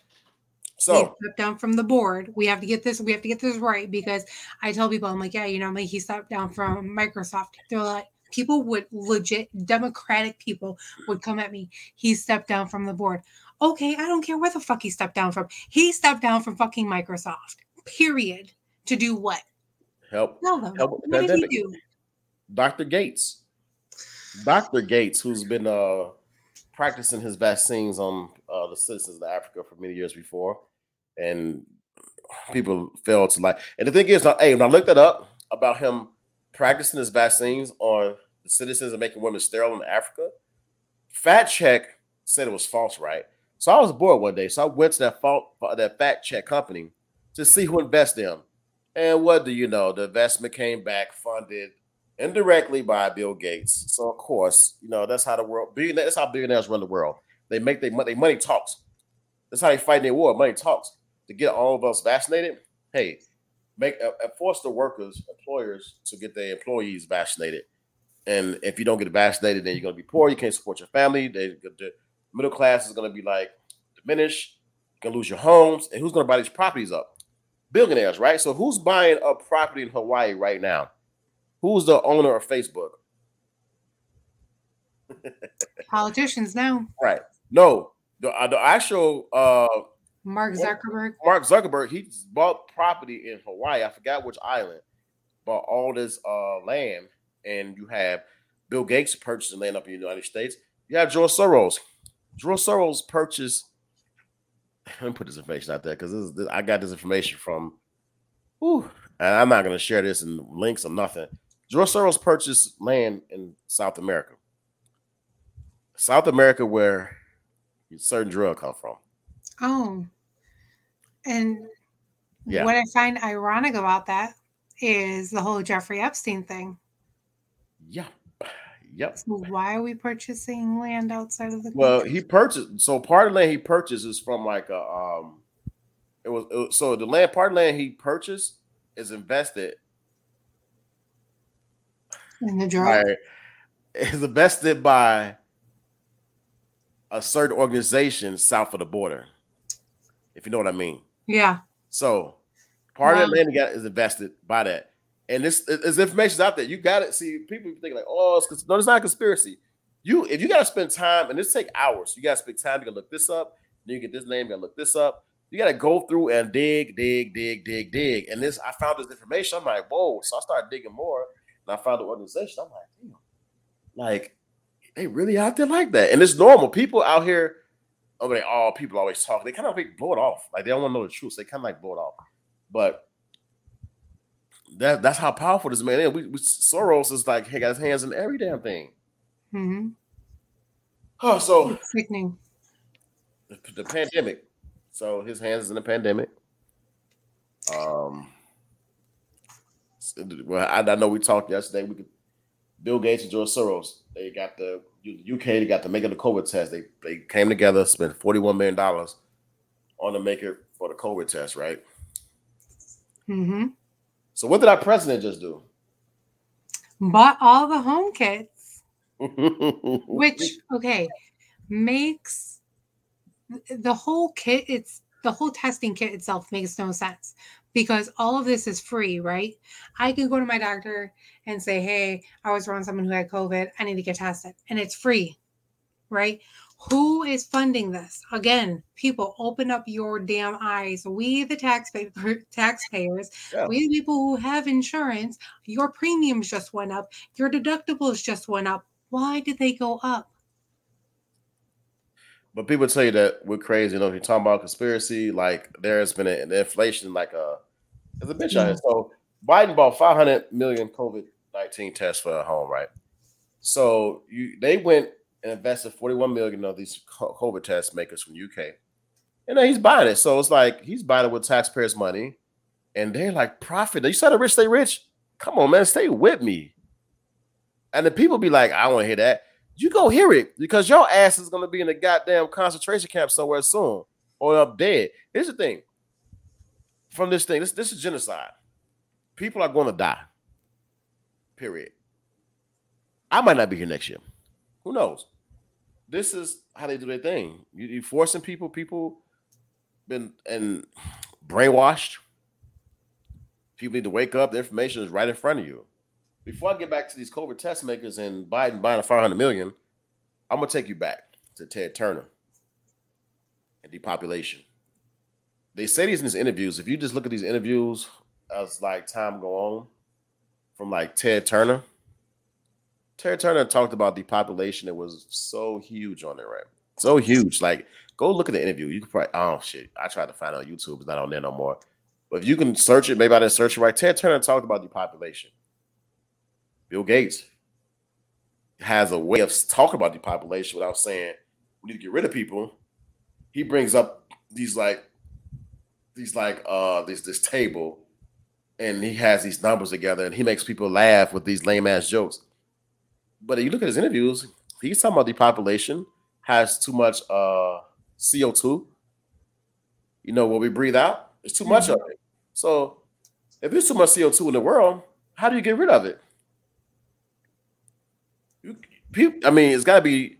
So stepped down from the board. We have to get this. We have to get this right, because I tell people, I'm like, yeah, you know, I'm like, he stepped down from Microsoft. They're like, people would legit Democratic people would come at me. He stepped down from the board. Okay, I don't care where the fuck he stepped down from. He stepped down from fucking Microsoft. Period. To do what? Help. Tell them. Help what did he do? Doctor Gates. Doctor Gates, who's been uh, practicing his vaccines on uh, the citizens of Africa for many years before, and people failed to like. And the thing is, now, hey, when I looked that up about him practicing his vaccines on the citizens and making women sterile in Africa, fact check said it was false, right? So I was bored one day, so I went to that fault that fact check company to see who invests them. And what do you know? The investment came back funded indirectly by Bill Gates. So of course, you know, that's how the world. That's how billionaires run the world. They make their money. Money talks. That's how they fight their war. Money talks to get all of us vaccinated. Hey, make uh, force the workers, employers to get their employees vaccinated. And if you don't get vaccinated, then you're going to be poor. You can't support your family. They, the middle class is going to be like diminished. You're going to lose your homes. And who's going to buy these properties up? Billionaires, right? So who's buying up property in Hawaii right now? Who's the owner of Facebook? Politicians now. Right. No, the, the actual uh, Mark Zuckerberg. Mark Zuckerberg, he bought property in Hawaii. I forgot which island. Bought all this uh, land. And you have Bill Gates purchasing land up in the United States. You have George Soros. George Soros purchased. Let me put this information out there because this, this, I got this information from. Whew, and I'm not going to share this in links or nothing. George Soros purchased land in South America. South America, where certain drugs come from. Oh, and yeah. What I find ironic about that is the whole Jeffrey Epstein thing. Yeah. Yep. So why are we purchasing land outside of the country? Well, he purchased. So part of the land he purchased is from like a. Um, it was it was so the land part of the land he purchased is invested in the drug. By, is invested by a certain organization south of the border, if you know what I mean. Yeah. So part wow. of the land he got is invested by that. And this is information's out there. You got it. See, people think like, oh, it's, no, it's not a conspiracy. You, if you got to spend time, and this take hours. You got to spend time. You got to look this up. Then you get this name. You got to look this up. You got to go through and dig, dig, dig, dig, dig. And this, I found this information. I'm like, whoa. So I started digging more, and I found the organization. I'm like, damn, like they really out there like that. And it's normal. People out here, I mean, all people always talk. They kind of like blow it off. Like they don't want to know the truth. So they kind of like blow it off. But That that's how powerful this man is. We, we Soros is like he got his hands in every damn thing. Mm-hmm. Oh, so it's sickening. The, the pandemic. So his hands is in the pandemic. Um. Well, I, I know we talked yesterday. We could. Bill Gates and George Soros. They got the U K. They got the make of the COVID test. They they came together, spent forty-one million dollars on the maker for the COVID test, right? Mm-hmm. So what did our president just do? Bought all the home kits, which, okay, makes the whole kit, it's the whole testing kit itself makes no sense because all of this is free, right? I can go to my doctor and say, hey, I was around someone who had COVID. I need to get tested. And it's free, right? Who is funding this? Again, people, open up your damn eyes. We, the taxpayer, taxpayers, yeah. we, the people who have insurance, your premiums just went up. Your deductibles just went up. Why did they go up? But people tell you that we're crazy. You know, if you're talking about conspiracy, like there's been an inflation, like a, there's a bitch yeah. out here. So Biden bought five hundred million COVID nineteen tests for a home, right? So you they went and invested forty-one million dollars of these COVID test makers from U K. And then he's buying it. So it's like he's buying it with taxpayers' money. And they're like, profit. You saw the rich stay rich? Come on, man. Stay with me. And the people be like, I don't want to hear that. You go hear it because your ass is going to be in a goddamn concentration camp somewhere soon or up dead. Here's the thing. From this thing, this, this is genocide. People are going to die. Period. I might not be here next year. Who knows? This is how they do their thing. You, you're forcing people. People been and brainwashed. People need to wake up. The information is right in front of you. Before I get back to these COVID test makers and Biden buying a five hundred million dollars, I'm going to take you back to Ted Turner and depopulation. They say these in these interviews. If you just look at these interviews as like time go on, from like Ted Turner, Ted Turner talked about depopulation. It was so huge on there, right? So huge. Like, go look at the interview. You can probably, oh shit, I tried to find it on YouTube. It's not on there no more. But if you can search it, maybe I didn't search it right. Ted Turner talked about depopulation. Bill Gates has a way of talking about depopulation without saying we need to get rid of people. He brings up these like these like uh this this table, and he has these numbers together, and he makes people laugh with these lame ass jokes. But if you look at his interviews, he's talking about depopulation has too much uh C O two. You know what we breathe out? It's too much of it. So if there's too much C O two in the world, how do you get rid of it? You, people, I mean, it's got to be,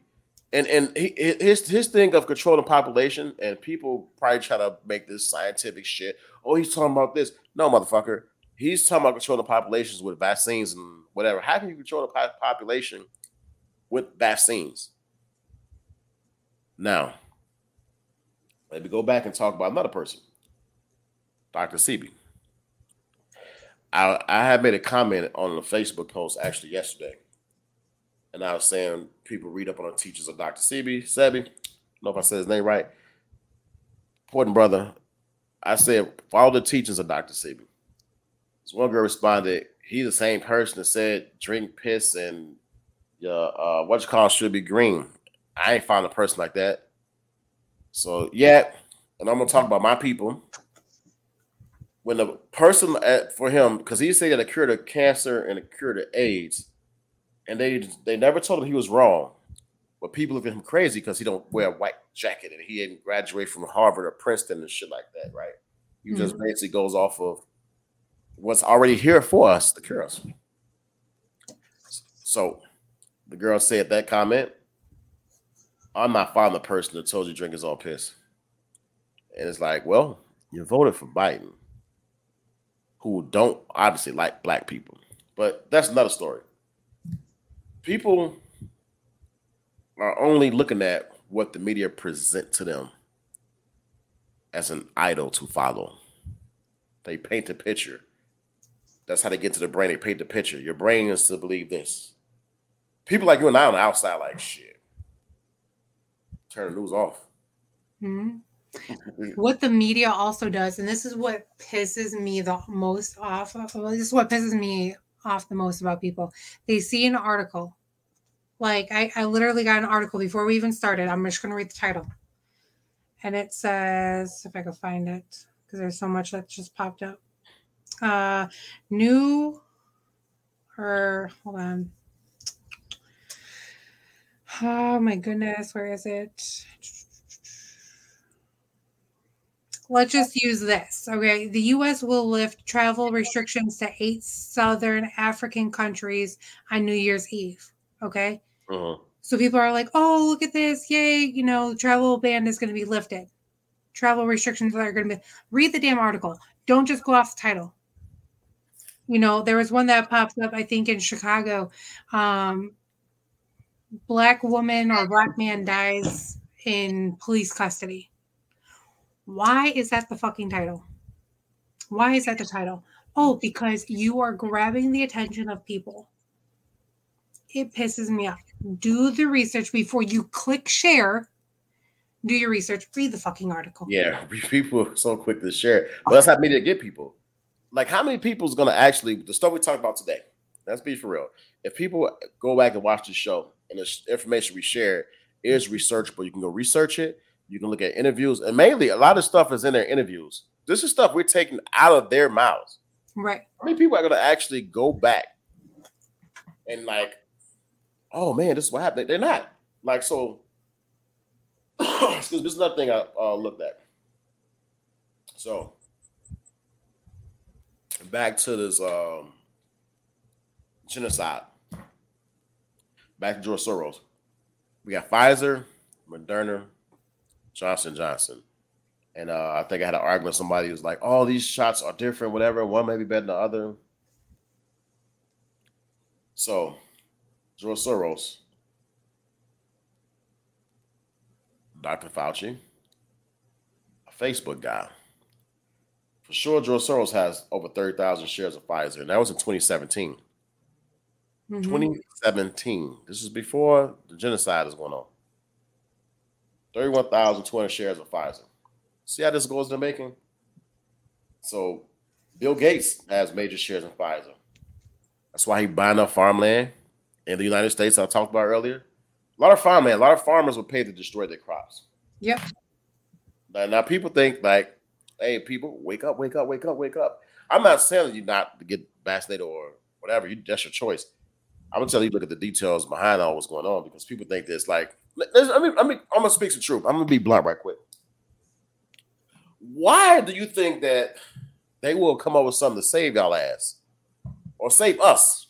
and and he, his his thing of controlling population, and people probably try to make this scientific shit. Oh, he's talking about this. No, motherfucker, he's talking about controlling populations with vaccines and whatever. How can you control the population with vaccines? Now, let me go back and talk about another person, Doctor Sebi. I I had made a comment on a Facebook post actually yesterday. And I was saying people read up on the teachers of Doctor Sebi. Sebi, I don't know if I said his name right. Important brother. I said, follow the teachings of Doctor Sebi. This one girl responded, he's the same person that said drink piss and uh, uh, what you call should be green. I ain't found a person like that. So, yeah, and I'm going to talk about my people. When the person at, for him, because he said that a cure to cancer and a cure to AIDS, and they they never told him he was wrong. But people look at him crazy because he don't wear a white jacket and he didn't graduate from Harvard or Princeton and shit like that, right? He mm-hmm. just basically goes off of what's already here for us to cure us. So the girl said that comment, I'm not following the person that told you drink is all piss. And it's like, well, you voted for Biden, who don't obviously like black people. But that's another story. People are only looking at what the media present to them as an idol to follow. They paint a picture. That's how they get to the brain. They paint the picture. Your brain is to believe this. People like you and I on the outside like, shit, turn the news off. Mm-hmm. What the media also does, and this is what pisses me the most off. Of, this is what pisses me off the most about people. They see an article. Like I, I literally got an article before we even started. I'm just going to read the title. And it says, if I can find it, because there's so much that just popped up. Uh, new or hold on. Oh my goodness. Where is it? Let's just use this. Okay. The U S will lift travel restrictions to eight Southern African countries on New Year's Eve. Okay. Uh-huh. So people are like, oh, look at this. Yay. You know, the travel ban is going to be lifted. Travel restrictions are going to be. Read the damn article. Don't just go off the title. You know, there was one that popped up, I think, in Chicago. Um, black woman or black man dies in police custody. Why is that the fucking title? Why is that the title? Oh, because you are grabbing the attention of people. It pisses me off. Do the research before you click share. Do your research. Read the fucking article. Yeah, people are so quick to share. But that's how media get people. Like, how many people is going to actually, the stuff we talked about today, let's be for real. If people go back and watch the show and the information we share is researchable, you can go research it. You can look at interviews, and mainly a lot of stuff is in their interviews. This is stuff we're taking out of their mouths. Right. How many people are going to actually go back and like, oh man, this is what happened. They're not. Like, so, excuse me, this is another thing I uh, looked at. So, back to this um, genocide. Back to George Soros. We got Pfizer, Moderna, Johnson Johnson. And uh, I think I had an argument with somebody who was like, oh, these shots are different, whatever. One may be better than the other. So, George Soros, Doctor Fauci, a Facebook guy. For sure, George Soros has over thirty thousand shares of Pfizer. And that was in twenty seventeen. Mm-hmm. twenty seventeen. This is before the genocide is going on. thirty-one thousand two hundred shares of Pfizer. See how this goes in the making? So Bill Gates has major shares in Pfizer. That's why he buying up farmland in the United States I talked about earlier. A lot of farmland, a lot of farmers were paid to destroy their crops. Yep. Now, now people think like, hey, people, wake up, wake up, wake up, wake up. I'm not saying you not to get vaccinated or whatever. You, that's your choice. I'm going to tell you, look at the details behind all what's going on, because people think this like, I mean, I mean, I'm going to speak some truth. I'm going to be blunt right quick. Why do you think that they will come up with something to save y'all ass or save us?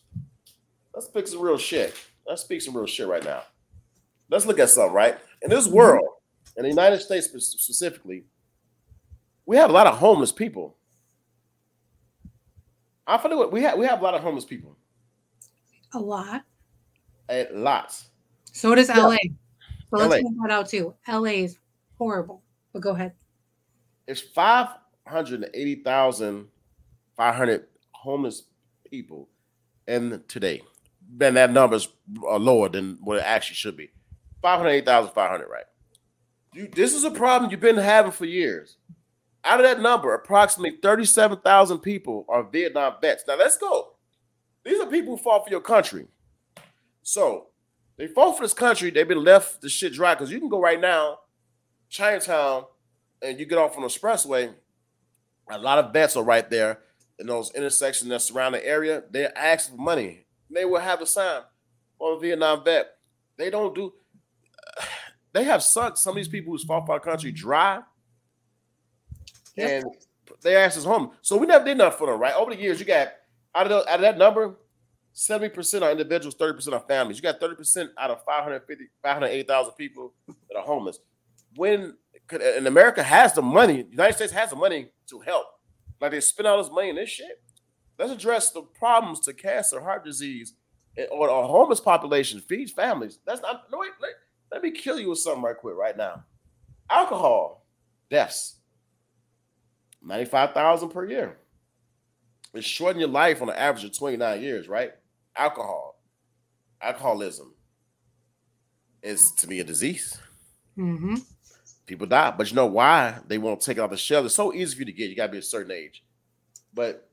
Let's pick some real shit. Let's speak some real shit right now. Let's look at something, right? In this world, in the United States specifically, we have a lot of homeless people. I forget what we have. We have a lot of homeless people. A lot. A lot. So does L A. So let's point that out too. L A is horrible, but go ahead. It's five hundred eighty thousand five hundred homeless people in today. Then that number's lower than what it actually should be. five hundred eighty thousand five hundred, right? You, this is a problem you've been having for years. Out of that number, approximately thirty-seven thousand people are Vietnam vets. Now, let's go. These are people who fought for your country. So they fought for this country. They've been left the shit dry, because you can go right now, Chinatown, and you get off on the expressway, a lot of vets are right there in those intersections that surround the area. They're asking for money. They will have a sign on a Vietnam vet. They don't do, uh, they have sucked some of these people who's fought for our country dry, and their ass is home. So we never did nothing for them, right? Over the years, you got, out of, those, out of that number, seventy percent are individuals, thirty percent are families. You got thirty percent out of five hundred fifty, five hundred eighty thousand people that are homeless. When, and America has the money, the United States has the money to help. Like, they spend all this money in this shit. Let's address the problems to cancer, heart disease, and, or a homeless population, feed families. That's not, no, wait, let, let me kill you with something right quick right now. Alcohol deaths, ninety-five thousand per year. It's shortening your life on an average of twenty-nine years, right? Alcohol, alcoholism is, to me, a disease. Mm-hmm. People die, but you know why they won't take it off the shelf? It's so easy for you to get. You got to be a certain age. But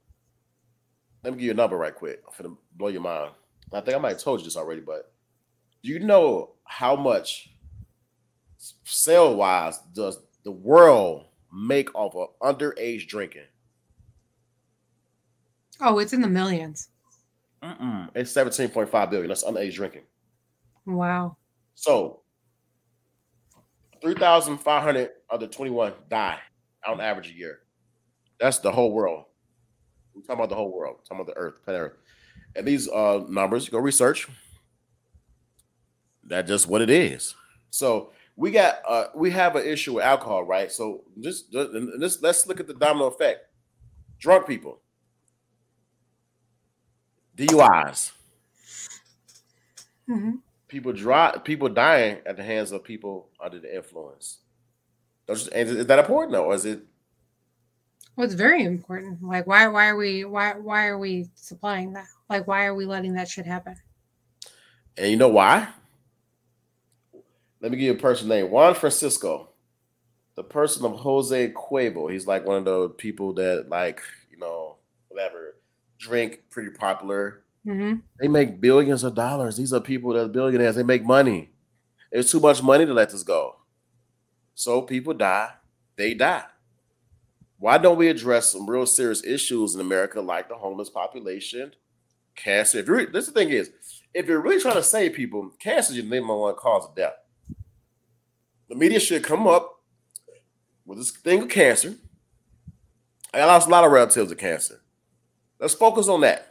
let me give you a number right quick. I'm going to blow your mind. I think I might have told you this already, but do you know how much sale-wise does the world make off of underage drinking? Oh, it's in the millions. Mm-mm. It's seventeen point five billion. That's underage drinking. Wow. So three thousand five hundred of the twenty-one die on average a year. That's the whole world. We're talking about the whole world. We're talking about the earth, planet Earth. And these uh, numbers, go research. That's just what it is. So we got, uh, we have an issue with alcohol, right? So just, just let's look at the domino effect. Drunk people. D U Is. Mm-hmm. People dry, people dying at the hands of people under the influence. Is that important though, or is it? Well, it's very important. Like, why? Why are we? Why? Why are we supplying that? Like, why are we letting that shit happen? And you know why? Let me give you a person's name: Juan Francisco, the person of Jose Cuervo. He's like one of those people that, like, you know, whatever, drink, pretty popular. Mm-hmm. They make billions of dollars. These are people that are billionaires. They make money. There's too much money to let this go. So people die. They die. Why don't we address some real serious issues in America, like the homeless population, cancer? If you're, this is the thing is, if you're really trying to save people, cancer is the number one cause of death. The media should come up with this thing of cancer. I lost a lot of relatives of cancer. Let's focus on that.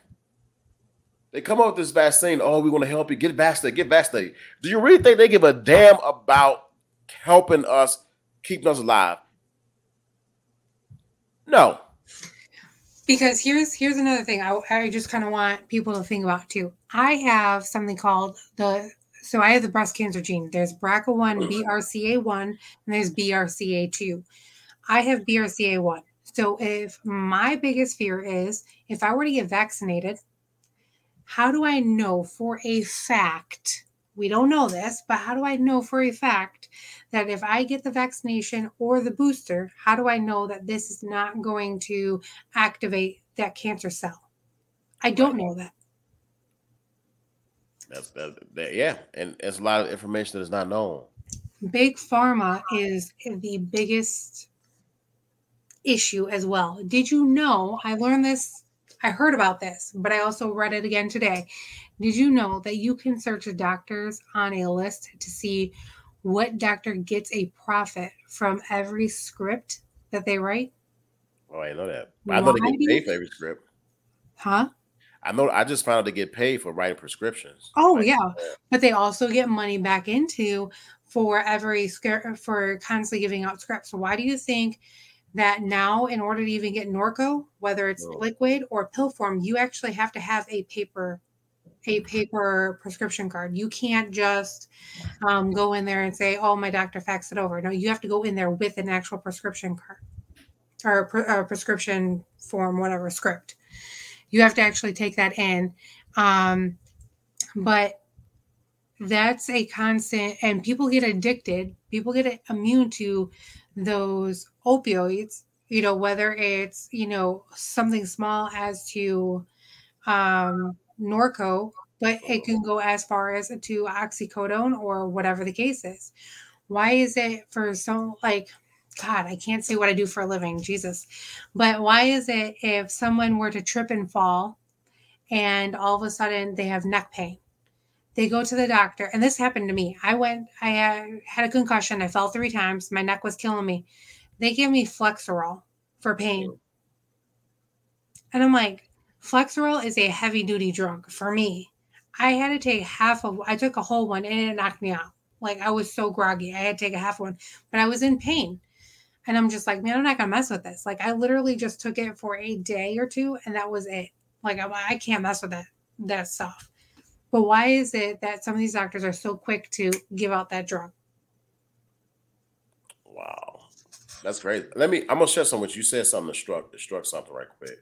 They come up with this vaccine. Oh, we want to help you. Get vaccinated. Get vaccinated. Do you really think they give a damn about helping us, keeping us alive? No. Because here's here's another thing I, I just kind of want people to think about too. I have something called the, so I have the breast cancer gene. There's B R C A one, B R C A one, and there's B R C A two. I have B R C A one. So if my biggest fear is if I were to get vaccinated, how do I know for a fact, we don't know this, but how do I know for a fact that if I get the vaccination or the booster, how do I know that this is not going to activate that cancer cell? I don't know that. That's, that's that, yeah, and it's a lot of information that is not known. Big pharma is the biggest issue as well. Did you know, I learned this, I heard about this, but I also read it again today. Did you know that you can search doctors on a list to see what doctor gets a profit from every script that they write? Oh, I know that. I know they get paid for every script. Huh? I know. I just found out they get paid for writing prescriptions. Oh, like, yeah. yeah. But they also get money back into for every script, for constantly giving out scripts. So why do you think that now, in order to even get Norco, whether it's no. liquid or pill form, you actually have to have a paper a paper prescription card? You can't just um, go in there and say, oh, my doctor faxed it over. No, you have to go in there with an actual prescription card or a, pre- or a prescription form, whatever script. You have to actually take that in. Um, but that's a constant, and people get addicted. People get immune to those opioids, you know, whether it's, you know, something small as to um, Norco, but it can go as far as to oxycodone or whatever the case is. Why is it for so, like, God, I can't say what I do for a living, Jesus. But why is it if someone were to trip and fall and all of a sudden they have neck pain, they go to the doctor? And this happened to me. I went, I had, had a concussion. I fell three times. My neck was killing me. They gave me Flexeril for pain. And I'm like, Flexeril is a heavy duty drug for me. I had to take half of, I took a whole one and it knocked me out. Like, I was so groggy. I had to take a half one, but I was in pain. And I'm just like, man, I'm not going to mess with this. Like, I literally just took it for a day or two, and that was it. Like, I'm, I can't mess with that, that stuff. But why is it that some of these doctors are so quick to give out that drug? Wow. That's crazy. Let me, I'm going to share something with you. You said something that struck, that struck something right quick.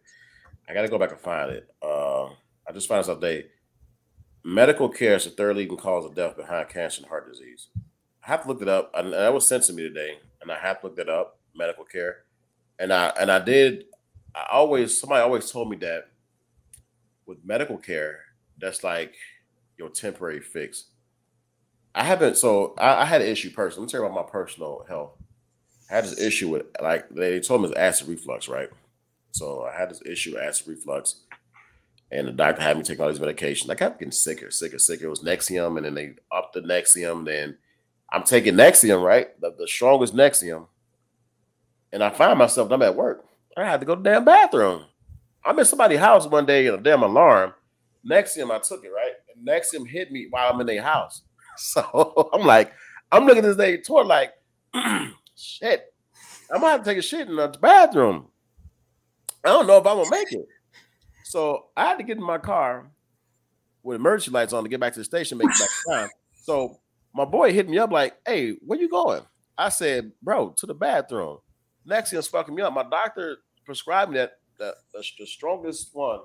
I got to go back and find it. Uh, I just found this update. Medical care is the third leading cause of death behind cancer and heart disease. I have to look it up. And that was sent to me today. And I have to look that up, medical care. And I and I did, I always, somebody always told me that with medical care, that's like your temporary fix. I haven't, so I, I had an issue personally. Let me tell you about my personal health. I had this issue with, like, they told me it's acid reflux, right? So I had this issue with acid reflux. And the doctor had me taking all these medications. I kept getting sicker, sicker, sicker. It was Nexium, and then they upped the Nexium, then I'm taking Nexium, right? The, the strongest Nexium. And I find myself, I'm at work. I have to go to the damn bathroom. I'm in somebody's house one day, and a damn alarm. Nexium, I took it, right? And Nexium hit me while I'm in their house. So I'm like, I'm looking at this day toward like, shit, I'm going to have to take a shit in the bathroom. I don't know if I'm going to make it. So I had to get in my car with emergency lights on to get back to the station, make it back to time. So my boy hit me up like, hey, where you going? I said, bro, to the bathroom. Nexium's fucking me up. My doctor prescribed me that, that, the, the strongest one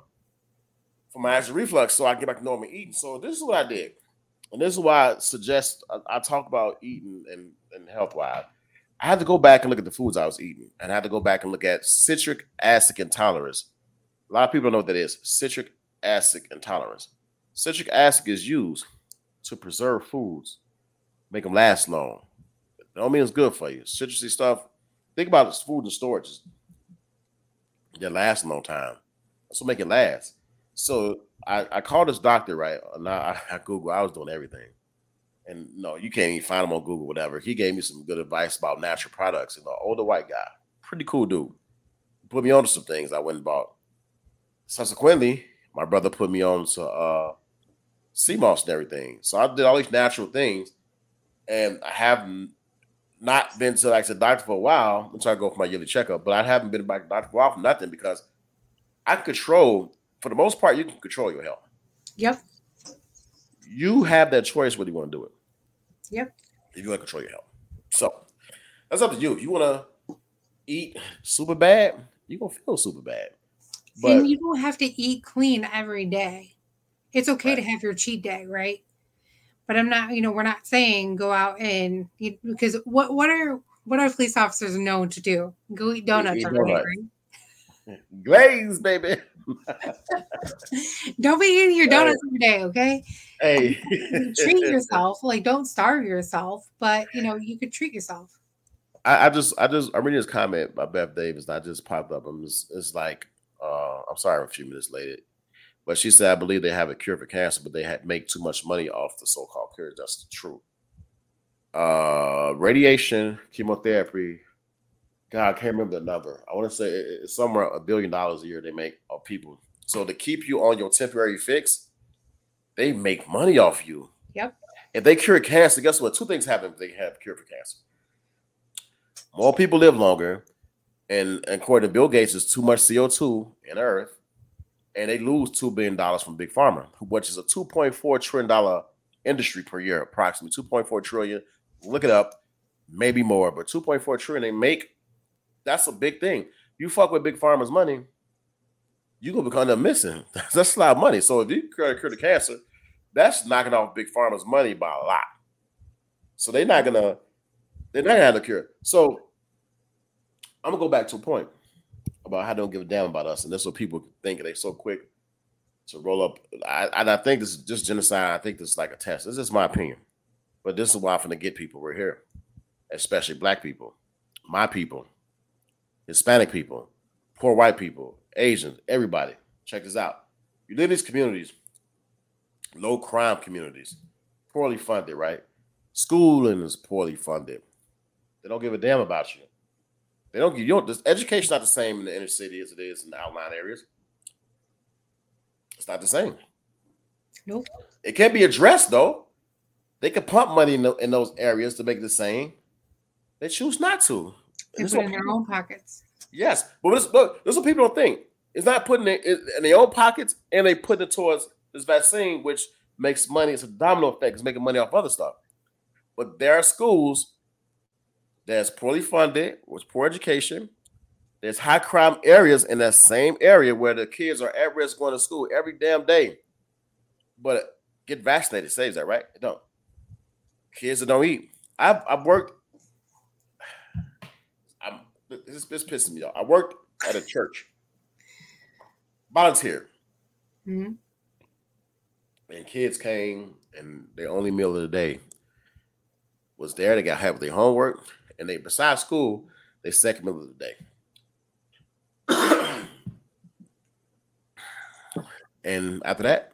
for my acid reflux so I can get back to normal eating. So this is what I did. And this is why I suggest I, I talk about eating and, and health-wise. I had to go back and look at the foods I was eating. And I had to go back and look at citric acid intolerance. A lot of people know what that is, citric acid intolerance. Citric acid is used to preserve foods, make them last long. It don't mean it's good for you. Citrusy stuff. Think about it, food and storage. They last a long time. That's what make it last. So I, I called this doctor, right? And I, I Googled. I was doing everything. And no, you can't even find him on Google, whatever. He gave me some good advice about natural products. And an older white guy, pretty cool dude, put me on to some things I went and bought. Subsequently, my brother put me on to uh, sea moss and everything. So I did all these natural things. And I have not been to like the doctor for a while. I'm trying to go for my yearly checkup, but I haven't been back to the doctor for a while for nothing because I control, for the most part, you can control your health. Yep. You have that choice whether you want to do it. Yep. If you want to control your health. So that's up to you. If you want to eat super bad, you're going to feel super bad. But, and you don't have to eat clean every day. It's okay right. to have your cheat day, right? But I'm not, you know, we're not saying go out and, you, because what what are what are police officers known to do? Go eat donuts every day, right? Glaze, baby. Don't be eating your donuts every day, okay? Hey. Treat yourself. Like, don't starve yourself, but, you know, you could treat yourself. I, I just, I just, I'm reading this comment by Beth Davis that I just popped up. I'm just, it's like, uh, I'm sorry I'm a few minutes late. But she said, I believe they have a cure for cancer, but they had make too much money off the so-called cure. That's the truth. Uh, radiation, chemotherapy. God, I can't remember the number. I want to say it's somewhere a billion dollars a year they make of people. So to keep you on your temporary fix, they make money off you. Yep. If they cure cancer, guess what? Two things happen if they have a cure for cancer. More people live longer. And according to Bill Gates, there's too much C O two in Earth. And they lose two billion dollars from Big Pharma, which is a two point four trillion dollars industry per year, approximately two point four trillion dollars. Look it up, maybe more, but two point four trillion dollars they make. That's a big thing. You fuck with Big Pharma's money, you're going to become them missing. That's a lot of money. So if you cure, cure the cancer, that's knocking off Big Pharma's money by a lot. So they're not going to, they're not going to have a cure. So I'm going to go back to a point about how they don't give a damn about us. And that's what people think. They're so quick to roll up. I, and I think this is just genocide. I think this is like a test. This is my opinion. But this is why I'm going to get people. We're here, especially black people, my people, Hispanic people, poor white people, Asians, everybody. Check this out. You live in these communities, low crime communities, poorly funded, right? Schooling is poorly funded. They don't give a damn about you. They don't give you don't, this education's not the same in the inner city as it is in the outlying areas. It's not the same. Nope. It can be addressed though. They could pump money in, the, in those areas to make it the same. They choose not to. They put it in their own pockets. Yes, but this, look, this is what people don't think. It's not putting it in their own pockets, and they put it towards this vaccine, which makes money. It's a domino effect. It's making money off other stuff. But there are schools. That's poorly funded, with poor education. There's high crime areas in that same area where the kids are at risk going to school every damn day. But get vaccinated saves that, right? It don't. Kids that don't eat. I've, I've worked. I'm, this is pissing me off. I worked at a church. Volunteer. Mm-hmm. And kids came, and their only meal of the day was there. They got help with their homework. And they, besides school, they second middle of the day. And after that,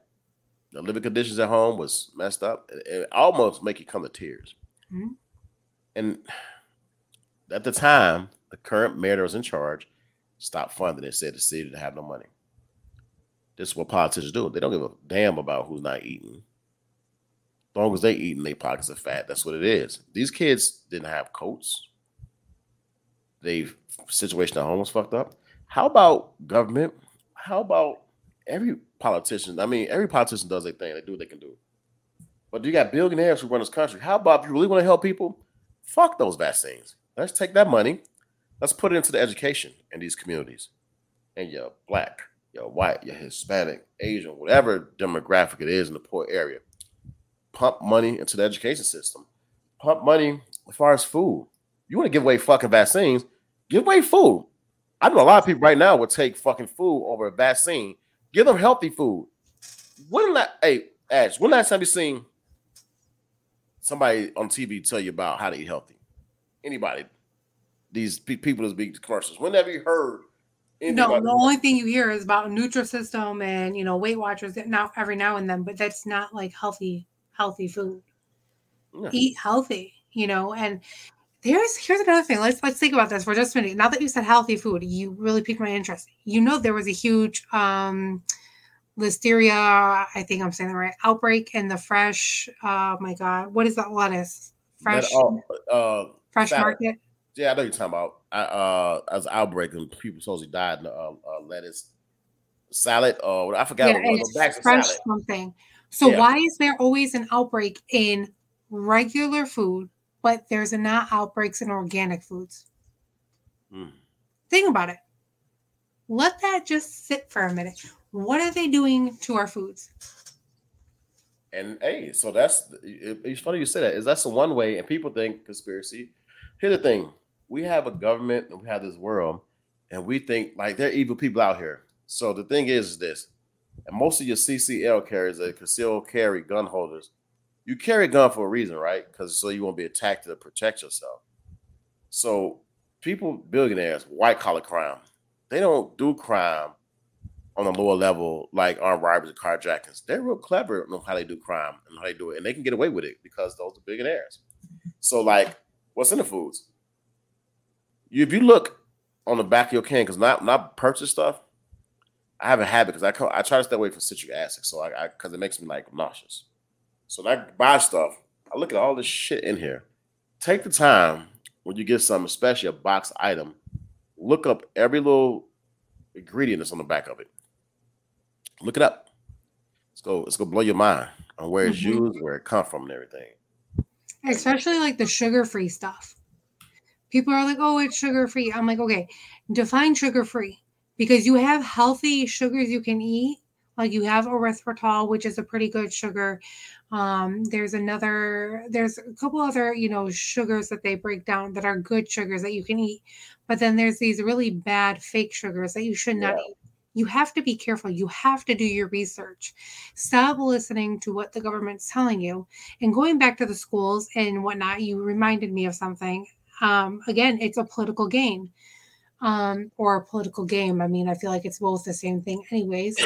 the living conditions at home was messed up. It, it almost make you come to tears. Mm-hmm. And at the time, the current mayor that was in charge stopped funding and said the city didn't have no money. This is what politicians do. They don't give a damn about who's not eating. As long as they eat and their pockets are fat, that's what it is. These kids didn't have coats. Their situation at home was fucked up. How about government? How about every politician? I mean, every politician does their thing. They do what they can do. But you got billionaires who run this country. How about if you really want to help people? Fuck those vaccines. Let's take that money. Let's put it into the education in these communities. And you're black, you're white, you're Hispanic, Asian, whatever demographic it is in the poor area. Pump money into the education system. Pump money as far as food. You want to give away fucking vaccines? Give away food. I know a lot of people right now would take fucking food over a vaccine. Give them healthy food. When la- hey, Ash, when last time you seen somebody on T V tell you about how to eat healthy? Anybody? These pe- people that's big commercials. When have you heard? No, the only thing you hear is about Nutrisystem and, you know, Weight Watchers now every now and then, but that's not like healthy. Healthy food. Yeah. Eat healthy, you know. And here's here's another thing. Let's let's think about this for just a minute. Now that you said healthy food, you really piqued my interest. You know, there was a huge um, listeria. I think I'm saying that right. Outbreak in the fresh. Oh uh, my God, what is that lettuce? Fresh. That, oh, uh, Fresh Salad. Market. Yeah, I know you're talking about. I, uh, as an outbreak and people supposedly died in the uh, uh, lettuce salad. Or uh, I forgot. Yeah, what it was. It's fresh salad. Something. So yeah. Why is there always an outbreak in regular food, but there's not outbreaks in organic foods? Mm. Think about it. Let that just sit for a minute. What are they doing to our foods? And hey, so that's it, it's funny you say that. Is that's the one way, and people think conspiracy. Here's the thing: we have a government, and we have this world, and we think like there are evil people out here. So the thing is, is this, and most of your C C L carriers, that concealed carry gun holders, you carry a gun for a reason, right? Because so you won't be attacked to protect yourself. So people, billionaires, white collar crime. They don't do crime on a lower level like armed robberies and carjackings. They're real clever on how they do crime and how they do it. And they can get away with it because those are billionaires. So like what's in the foods? You, if you look on the back of your can, because not not purchase stuff, I have a habit because I come, I try to stay away from citric acid. So I because it makes me like nauseous. So when I buy stuff, I look at all this shit in here. Take the time when you get some, especially a box item, look up every little ingredient that's on the back of it. Look it up. Let's go. Let's go blow your mind on where it's mm-hmm. used, where it comes from, and everything. Especially like the sugar-free stuff. People are like, "Oh, it's sugar-free." I'm like, "Okay, define sugar-free," because you have healthy sugars you can eat. Like you have erythritol, which is a pretty good sugar. Um, there's another, there's a couple other, you know, sugars that they break down that are good sugars that you can eat. But then there's these really bad fake sugars that you should not yeah. eat. You have to be careful. You have to do your research. Stop listening to what the government's telling you. And going back to the schools and whatnot, you reminded me of something. Um, again, it's a political game. Um, or a political game. I mean, I feel like it's both the same thing anyways.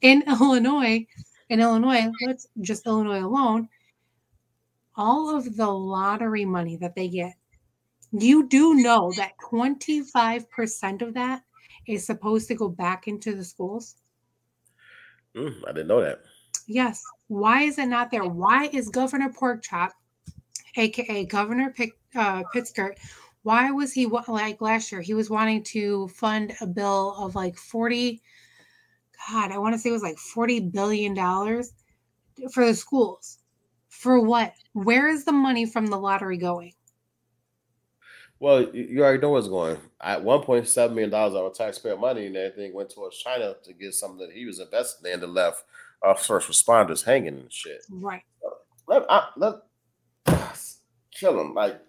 in Illinois, in Illinois, let's just Illinois alone, all of the lottery money that they get, you do know that twenty-five percent of that is supposed to go back into the schools? Mm, I didn't know that. Yes. Why is it not there? Why is Governor Porkchop, a k a. Governor Pick, uh, Pritzker, why was he like last year? He was wanting to fund a bill of like forty. God, I want to say it was like forty billion dollars for the schools. For what? Where is the money from the lottery going? Well, you already know what's going. At one point seven million dollars of our taxpayer money and everything went towards China to get something that he was investing in that left our first responders hanging and shit. Right. Let, I, let kill him. Like,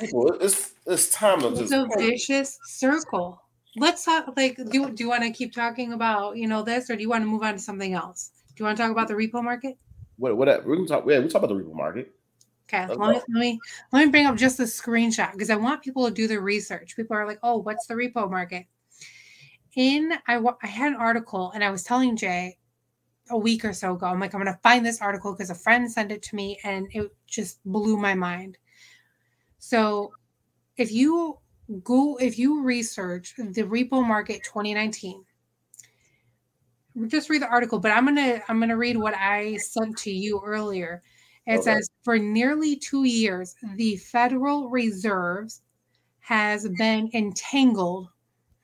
It's it's time to just. It's a vicious circle. Let's talk. Like, do do you want to keep talking about you know this, or do you want to move on to something else? Do you want to talk about the repo market? What what we can talk? Yeah, we talk about the repo market. Okay, let me, let me let me bring up just a screenshot because I want people to do their research. People are like, oh, what's the repo market? In I I had an article and I was telling Jay a week or so ago. I'm like, I'm gonna find this article because a friend sent it to me and it just blew my mind. So if you go, if you research the repo market twenty nineteen, just read the article, but I'm going to, I'm going to read what I sent to you earlier. It okay. says for nearly two years, the Federal Reserve has been entangled.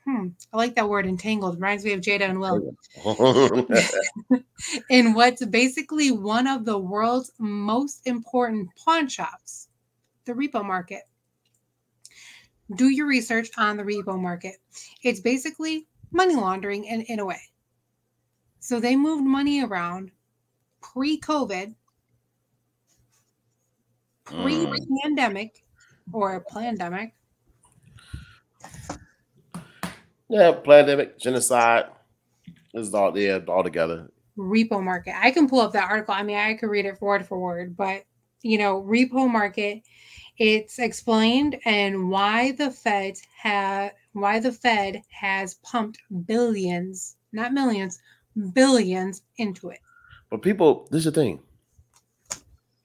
Hmm. I like that word entangled. Reminds me of Jada and Will in what's basically one of the world's most important pawn shops. The repo market. Do your research on the repo market. It's basically money laundering in, in a way. So they moved money around pre-COVID, pre-pandemic, mm. or pandemic. Yeah, pandemic, genocide. This is all yeah, all together. Repo market. I can pull up that article. I mean, I could read it word for word, but you know, repo market. It's explained and why the Fed have why the Fed has pumped billions, not millions, billions into it. But people, this is the thing.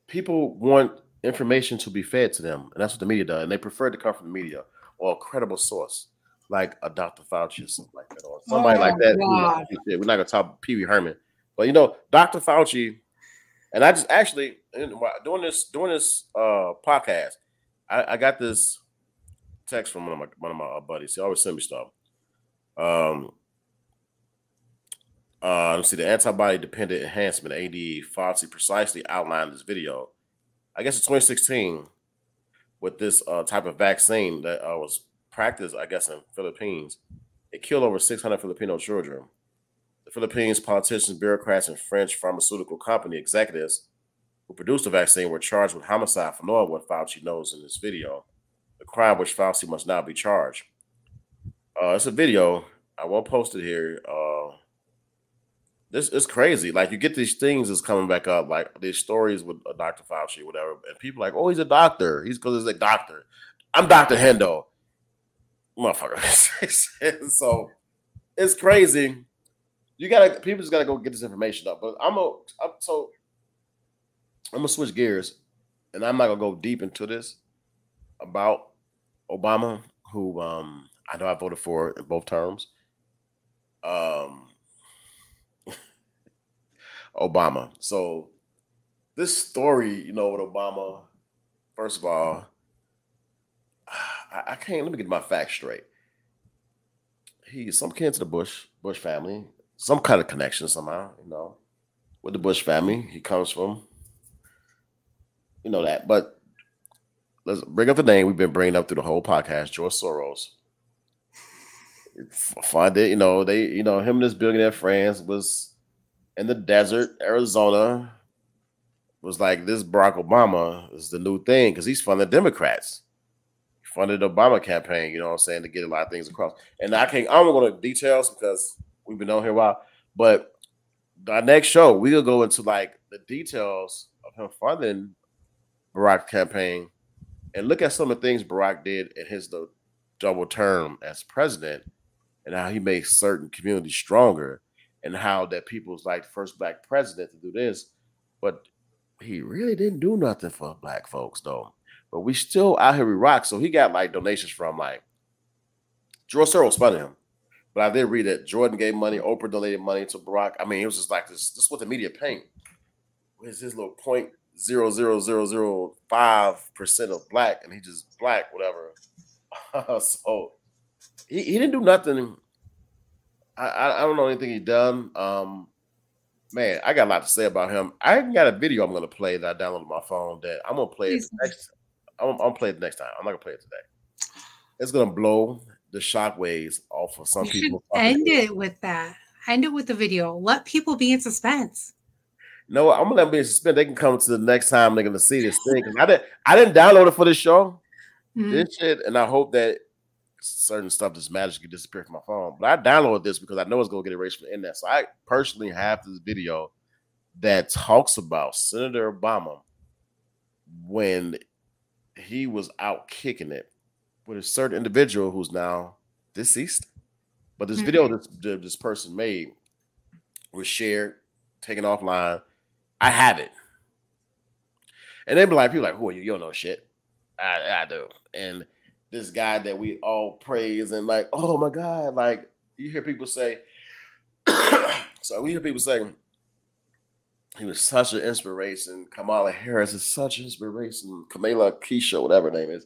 People want information to be fed to them, and that's what the media does. And they prefer to come from the media or a credible source, like a Doctor Fauci or something like that, or somebody oh, like that. We're not gonna talk Pee Wee Herman, but you know, Doctor Fauci And I just actually doing this doing this uh, podcast, I, I got this text from one of my one of my buddies. He always sends me stuff. Um, uh, let's see, the antibody dependent enhancement, A D E, Fauci precisely outlined this video. I guess in twenty sixteen, with this uh, type of vaccine that uh, was practiced, I guess, in Philippines, it killed over six hundred Filipino children. The Philippines politicians, bureaucrats, and French pharmaceutical company executives who produced the vaccine were charged with homicide for knowing what Fauci knows in this video, a crime which Fauci must now be charged. Uh, it's a video. I won't post it here. Uh, this is crazy. Like, you get these things that's coming back up, like these stories with uh, Doctor Fauci, whatever, and people are like, oh, he's a doctor. He's because he's a doctor. I'm Doctor Hendo. Motherfucker. So it's crazy. You gotta, people just gotta go get this information up. But I'm a, I'm, so I'm gonna switch gears, and I'm not gonna go deep into this about Obama, who um, I know I voted for in both terms. Um, Obama. So this story, you know, with Obama. First of all, I, I can't. Let me get my facts straight. He's some kin to the Bush Bush family. Some kind of connection somehow, you know, with the Bush family. He comes from, you know that. But let's bring up the name we've been bringing up through the whole podcast, George Soros. Find it, you know, they, you know, him and his billionaire friends was in the desert, Arizona. Was like, this Barack Obama is the new thing because he's funding Democrats. He funded the Obama campaign, you know what I'm saying, to get a lot of things across. And I can't, I'm not going to details because we've been on here a while, but our next show, we'll go into like the details of him funding Barack's campaign and look at some of the things Barack did in his double term as president and how he made certain communities stronger and how that people was like the first black president to do this. But he really didn't do nothing for black folks though. But we still out here, we rock. So he got like donations from like George Soros funding him. But I did read that Jordan gave money, Oprah donated money to Barack. I mean, it was just like this. This is what the media paint. Where's his little point zero zero zero zero five percent of black, and he just black, whatever. So he, he didn't do nothing. I, I I don't know anything he done. Um, man, I got a lot to say about him. I even got a video I'm gonna play that I downloaded on my phone that I'm gonna play it next. I'm, I'm gonna play it next time. I'm not gonna play it today. It's gonna blow the shockwaves off of some you people. End it with that. End it with the video. Let people be in suspense. No, I'm gonna let them be in suspense. They can come to the next time they're gonna see this thing. I didn't. I didn't download it for this show. Mm-hmm. This shit, and I hope that certain stuff just magically disappear from my phone. But I downloaded this because I know it's gonna get erased from the internet. So I personally have this video that talks about Senator Obama when he was out kicking it with a certain individual who's now deceased. But this mm-hmm. video that this, this person made was shared, taken offline. I have it. And then be like, people like, who are you? You don't know shit. I, I do. And this guy that we all praise and like, oh my God. Like you hear people say, so we hear people saying he was such an inspiration. Kamala Harris is such an inspiration. Kamala Keisha, whatever her name is.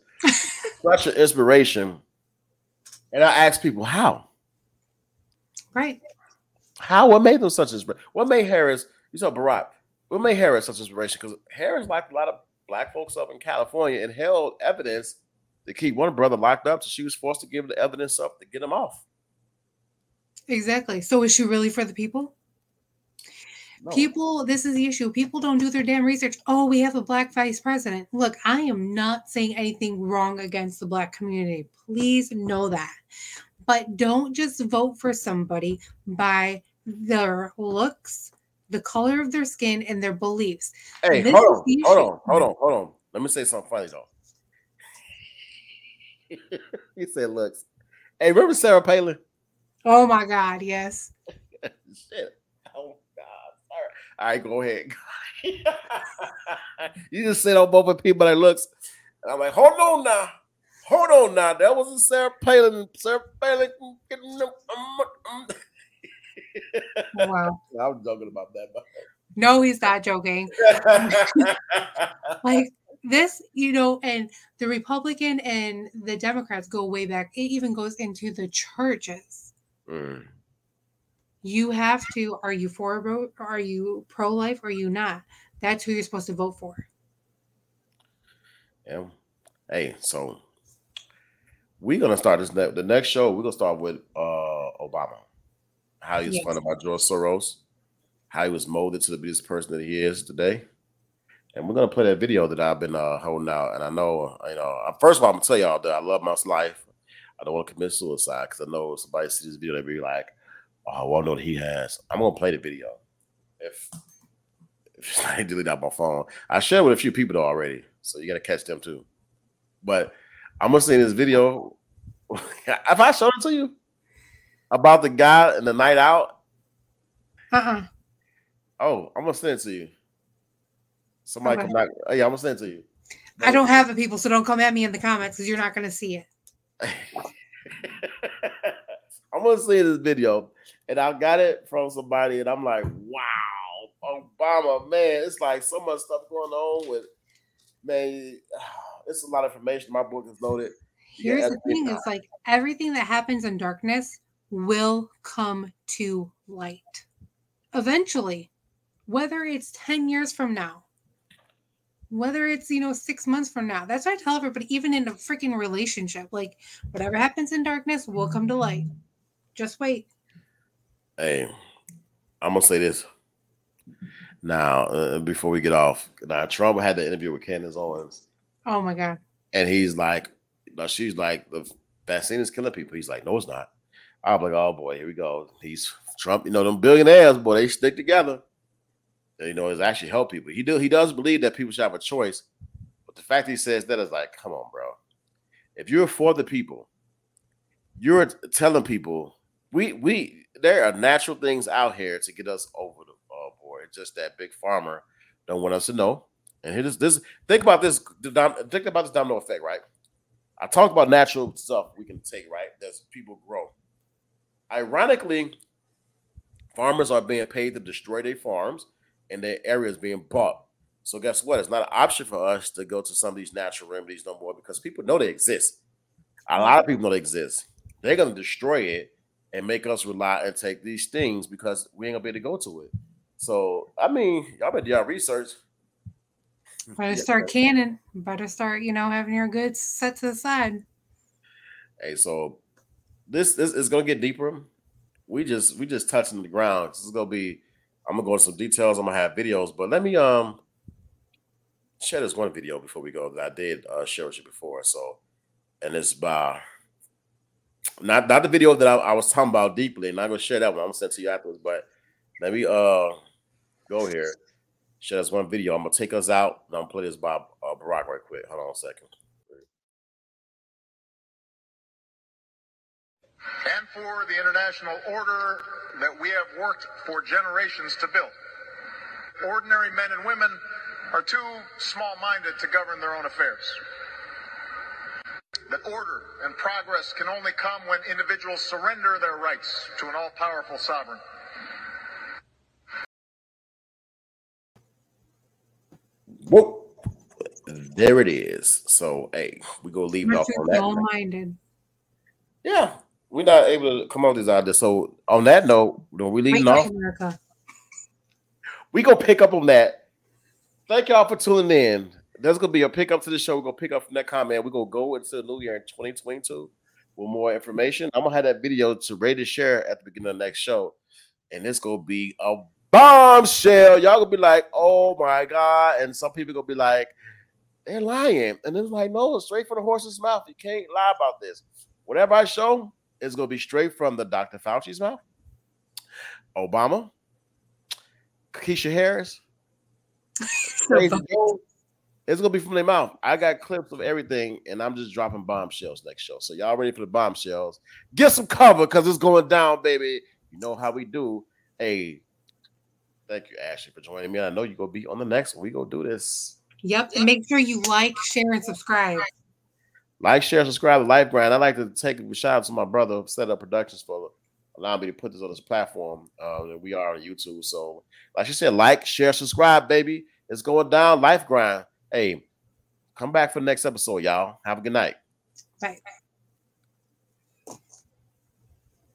Such an inspiration. And I ask people how. Right. How? What made them such inspiration? What made Harris, you saw Barack, what made Harris such inspiration? Because Harris locked a lot of black folks up in California and held evidence to keep one brother locked up, so she was forced to give the evidence up to get him off. Exactly. So is she really for the people? No. People, this is the issue. People don't do their damn research. Oh, we have a black vice president. Look, I am not saying anything wrong against the black community. Please know that. But don't just vote for somebody by their looks, the color of their skin, and their beliefs. Hey, this hold on, hold on, hold on, hold on. Let me say something funny, though. He said looks. Hey, remember Sarah Palin? Oh, my God, yes. Shit. All right, go ahead. You just sit on both of people that looks. And I'm like, hold on now. Hold on now. That wasn't Sarah Palin. Sarah Palin. Wow. I'm joking about that. But No, he's not joking. Like this, you know, and the Republican and the Democrats go way back. It even goes into the churches. Mm. You have to, are you for a vote? Are you pro-life? Or are you not? That's who you're supposed to vote for. Yeah. Hey, so we're going to start this. Ne- the next show, we're going to start with uh, Obama. How he was yes. funded by George Soros. How he was molded to the biggest person that he is today. And we're going to play that video that I've been uh, holding out. And I know, you know, first of all, I'm going to tell y'all that I love my life. I don't want to commit suicide because I know somebody sees this video, they'll be like, oh, well, I know that he has. I'm going to play the video. If, if I delete out my phone. I shared with a few people though already, so you got to catch them too. But I'm going to see this video. If I showed it to you about the guy in the night out. Uh-uh. Oh, I'm going to send it to you. Somebody okay. come back. Oh, yeah, I'm going to send it to you. Go. I don't have it, people, so don't come at me in the comments because you're not going to see it. I'm going to see this video. And I got it from somebody, and I'm like, wow, Obama, man. It's like so much stuff going on with, man, it's a lot of information. My book is loaded. Here's yeah, the thing. It's like everything that happens in darkness will come to light eventually, whether it's ten years from now, whether it's, you know, six months from now. That's what I tell everybody, even in a freaking relationship, like whatever happens in darkness will come to light. Just wait. Hey, I'm going to say this. Now, uh, before we get off, now Trump had the interview with Candace Owens. Oh my God! And he's like, now she's like, the vaccine is killing people. He's like, no, it's not. I'm like, oh boy, here we go. He's Trump. You know, them billionaires, boy, they stick together. And, you know, it's actually help people. He do he does believe that people should have a choice, but the fact that he says that is like, come on, bro. If you're for the people, you're telling people we we there are natural things out here to get us over the. Just that big farmer don't want us to know. And here's this, this think about this think about this domino effect, right? I talked about natural stuff we can take, right? That's people grow. Ironically, farmers are being paid to destroy their farms and their areas being bought. So guess what? It's not an option for us to go to some of these natural remedies no more because people know they exist. A lot of people know they exist. They're gonna destroy it and make us rely and take these things because we ain't gonna be able to go to it. So, I mean, y'all better do y'all research. Better start canning. Better start, you know, having your goods set to the side. Hey, so this, this is going to get deeper. We just we just touching the ground. This is going to be, I'm going to go into some details. I'm going to have videos. But let me um share this one video before we go that I did uh, share with you before. So, and it's by, not, not the video that I, I was talking about deeply. And I'm going to share that one. I'm going to send it to you afterwards. But let me uh. Go here. Show us one video. I'm gonna take us out and I'm gonna play this by uh, Barack right quick. Hold on a second. And for the international order that we have worked for generations to build. Ordinary men and women are too small-minded to govern their own affairs. That order and progress can only come when individuals surrender their rights to an all-powerful sovereign. Whoop. There it is. So, hey, we go leave it off on that. Minded. Yeah, we're not able to come on these ideas. So, on that note, when we leave off, America. We go pick up on that. Thank y'all for tuning in. There's gonna be a pickup to the show. We're gonna pick up from that comment. We're gonna go into the new year in twenty twenty-two with more information. I'm gonna have that video to ready to share at the beginning of the next show, and it's gonna be a bombshell. Y'all gonna be like, oh my God. And some people gonna be like, they're lying. And it's like, no, it's straight from the horse's mouth. You can't lie about this. Whatever I show is gonna be straight from the Doctor Fauci's mouth, Obama, Keisha Harris. It's gonna be from their mouth. I got clips of everything, and I'm just dropping bombshells next show. So y'all ready for the bombshells? Get some cover because it's going down, baby. You know how we do. Hey, thank you, Ashley, for joining me. I know you're going to be on the next one. We're going to do this. Yep. And make sure you like, share, and subscribe. Like, share, subscribe to Life Grind. I'd like to take a shout out to my brother who set up productions for allow me to put this on this platform uh, that we are on YouTube. So like she said, like, share, subscribe, baby. It's going down. Life Grind. Hey, come back for the next episode, y'all. Have a good night. Bye.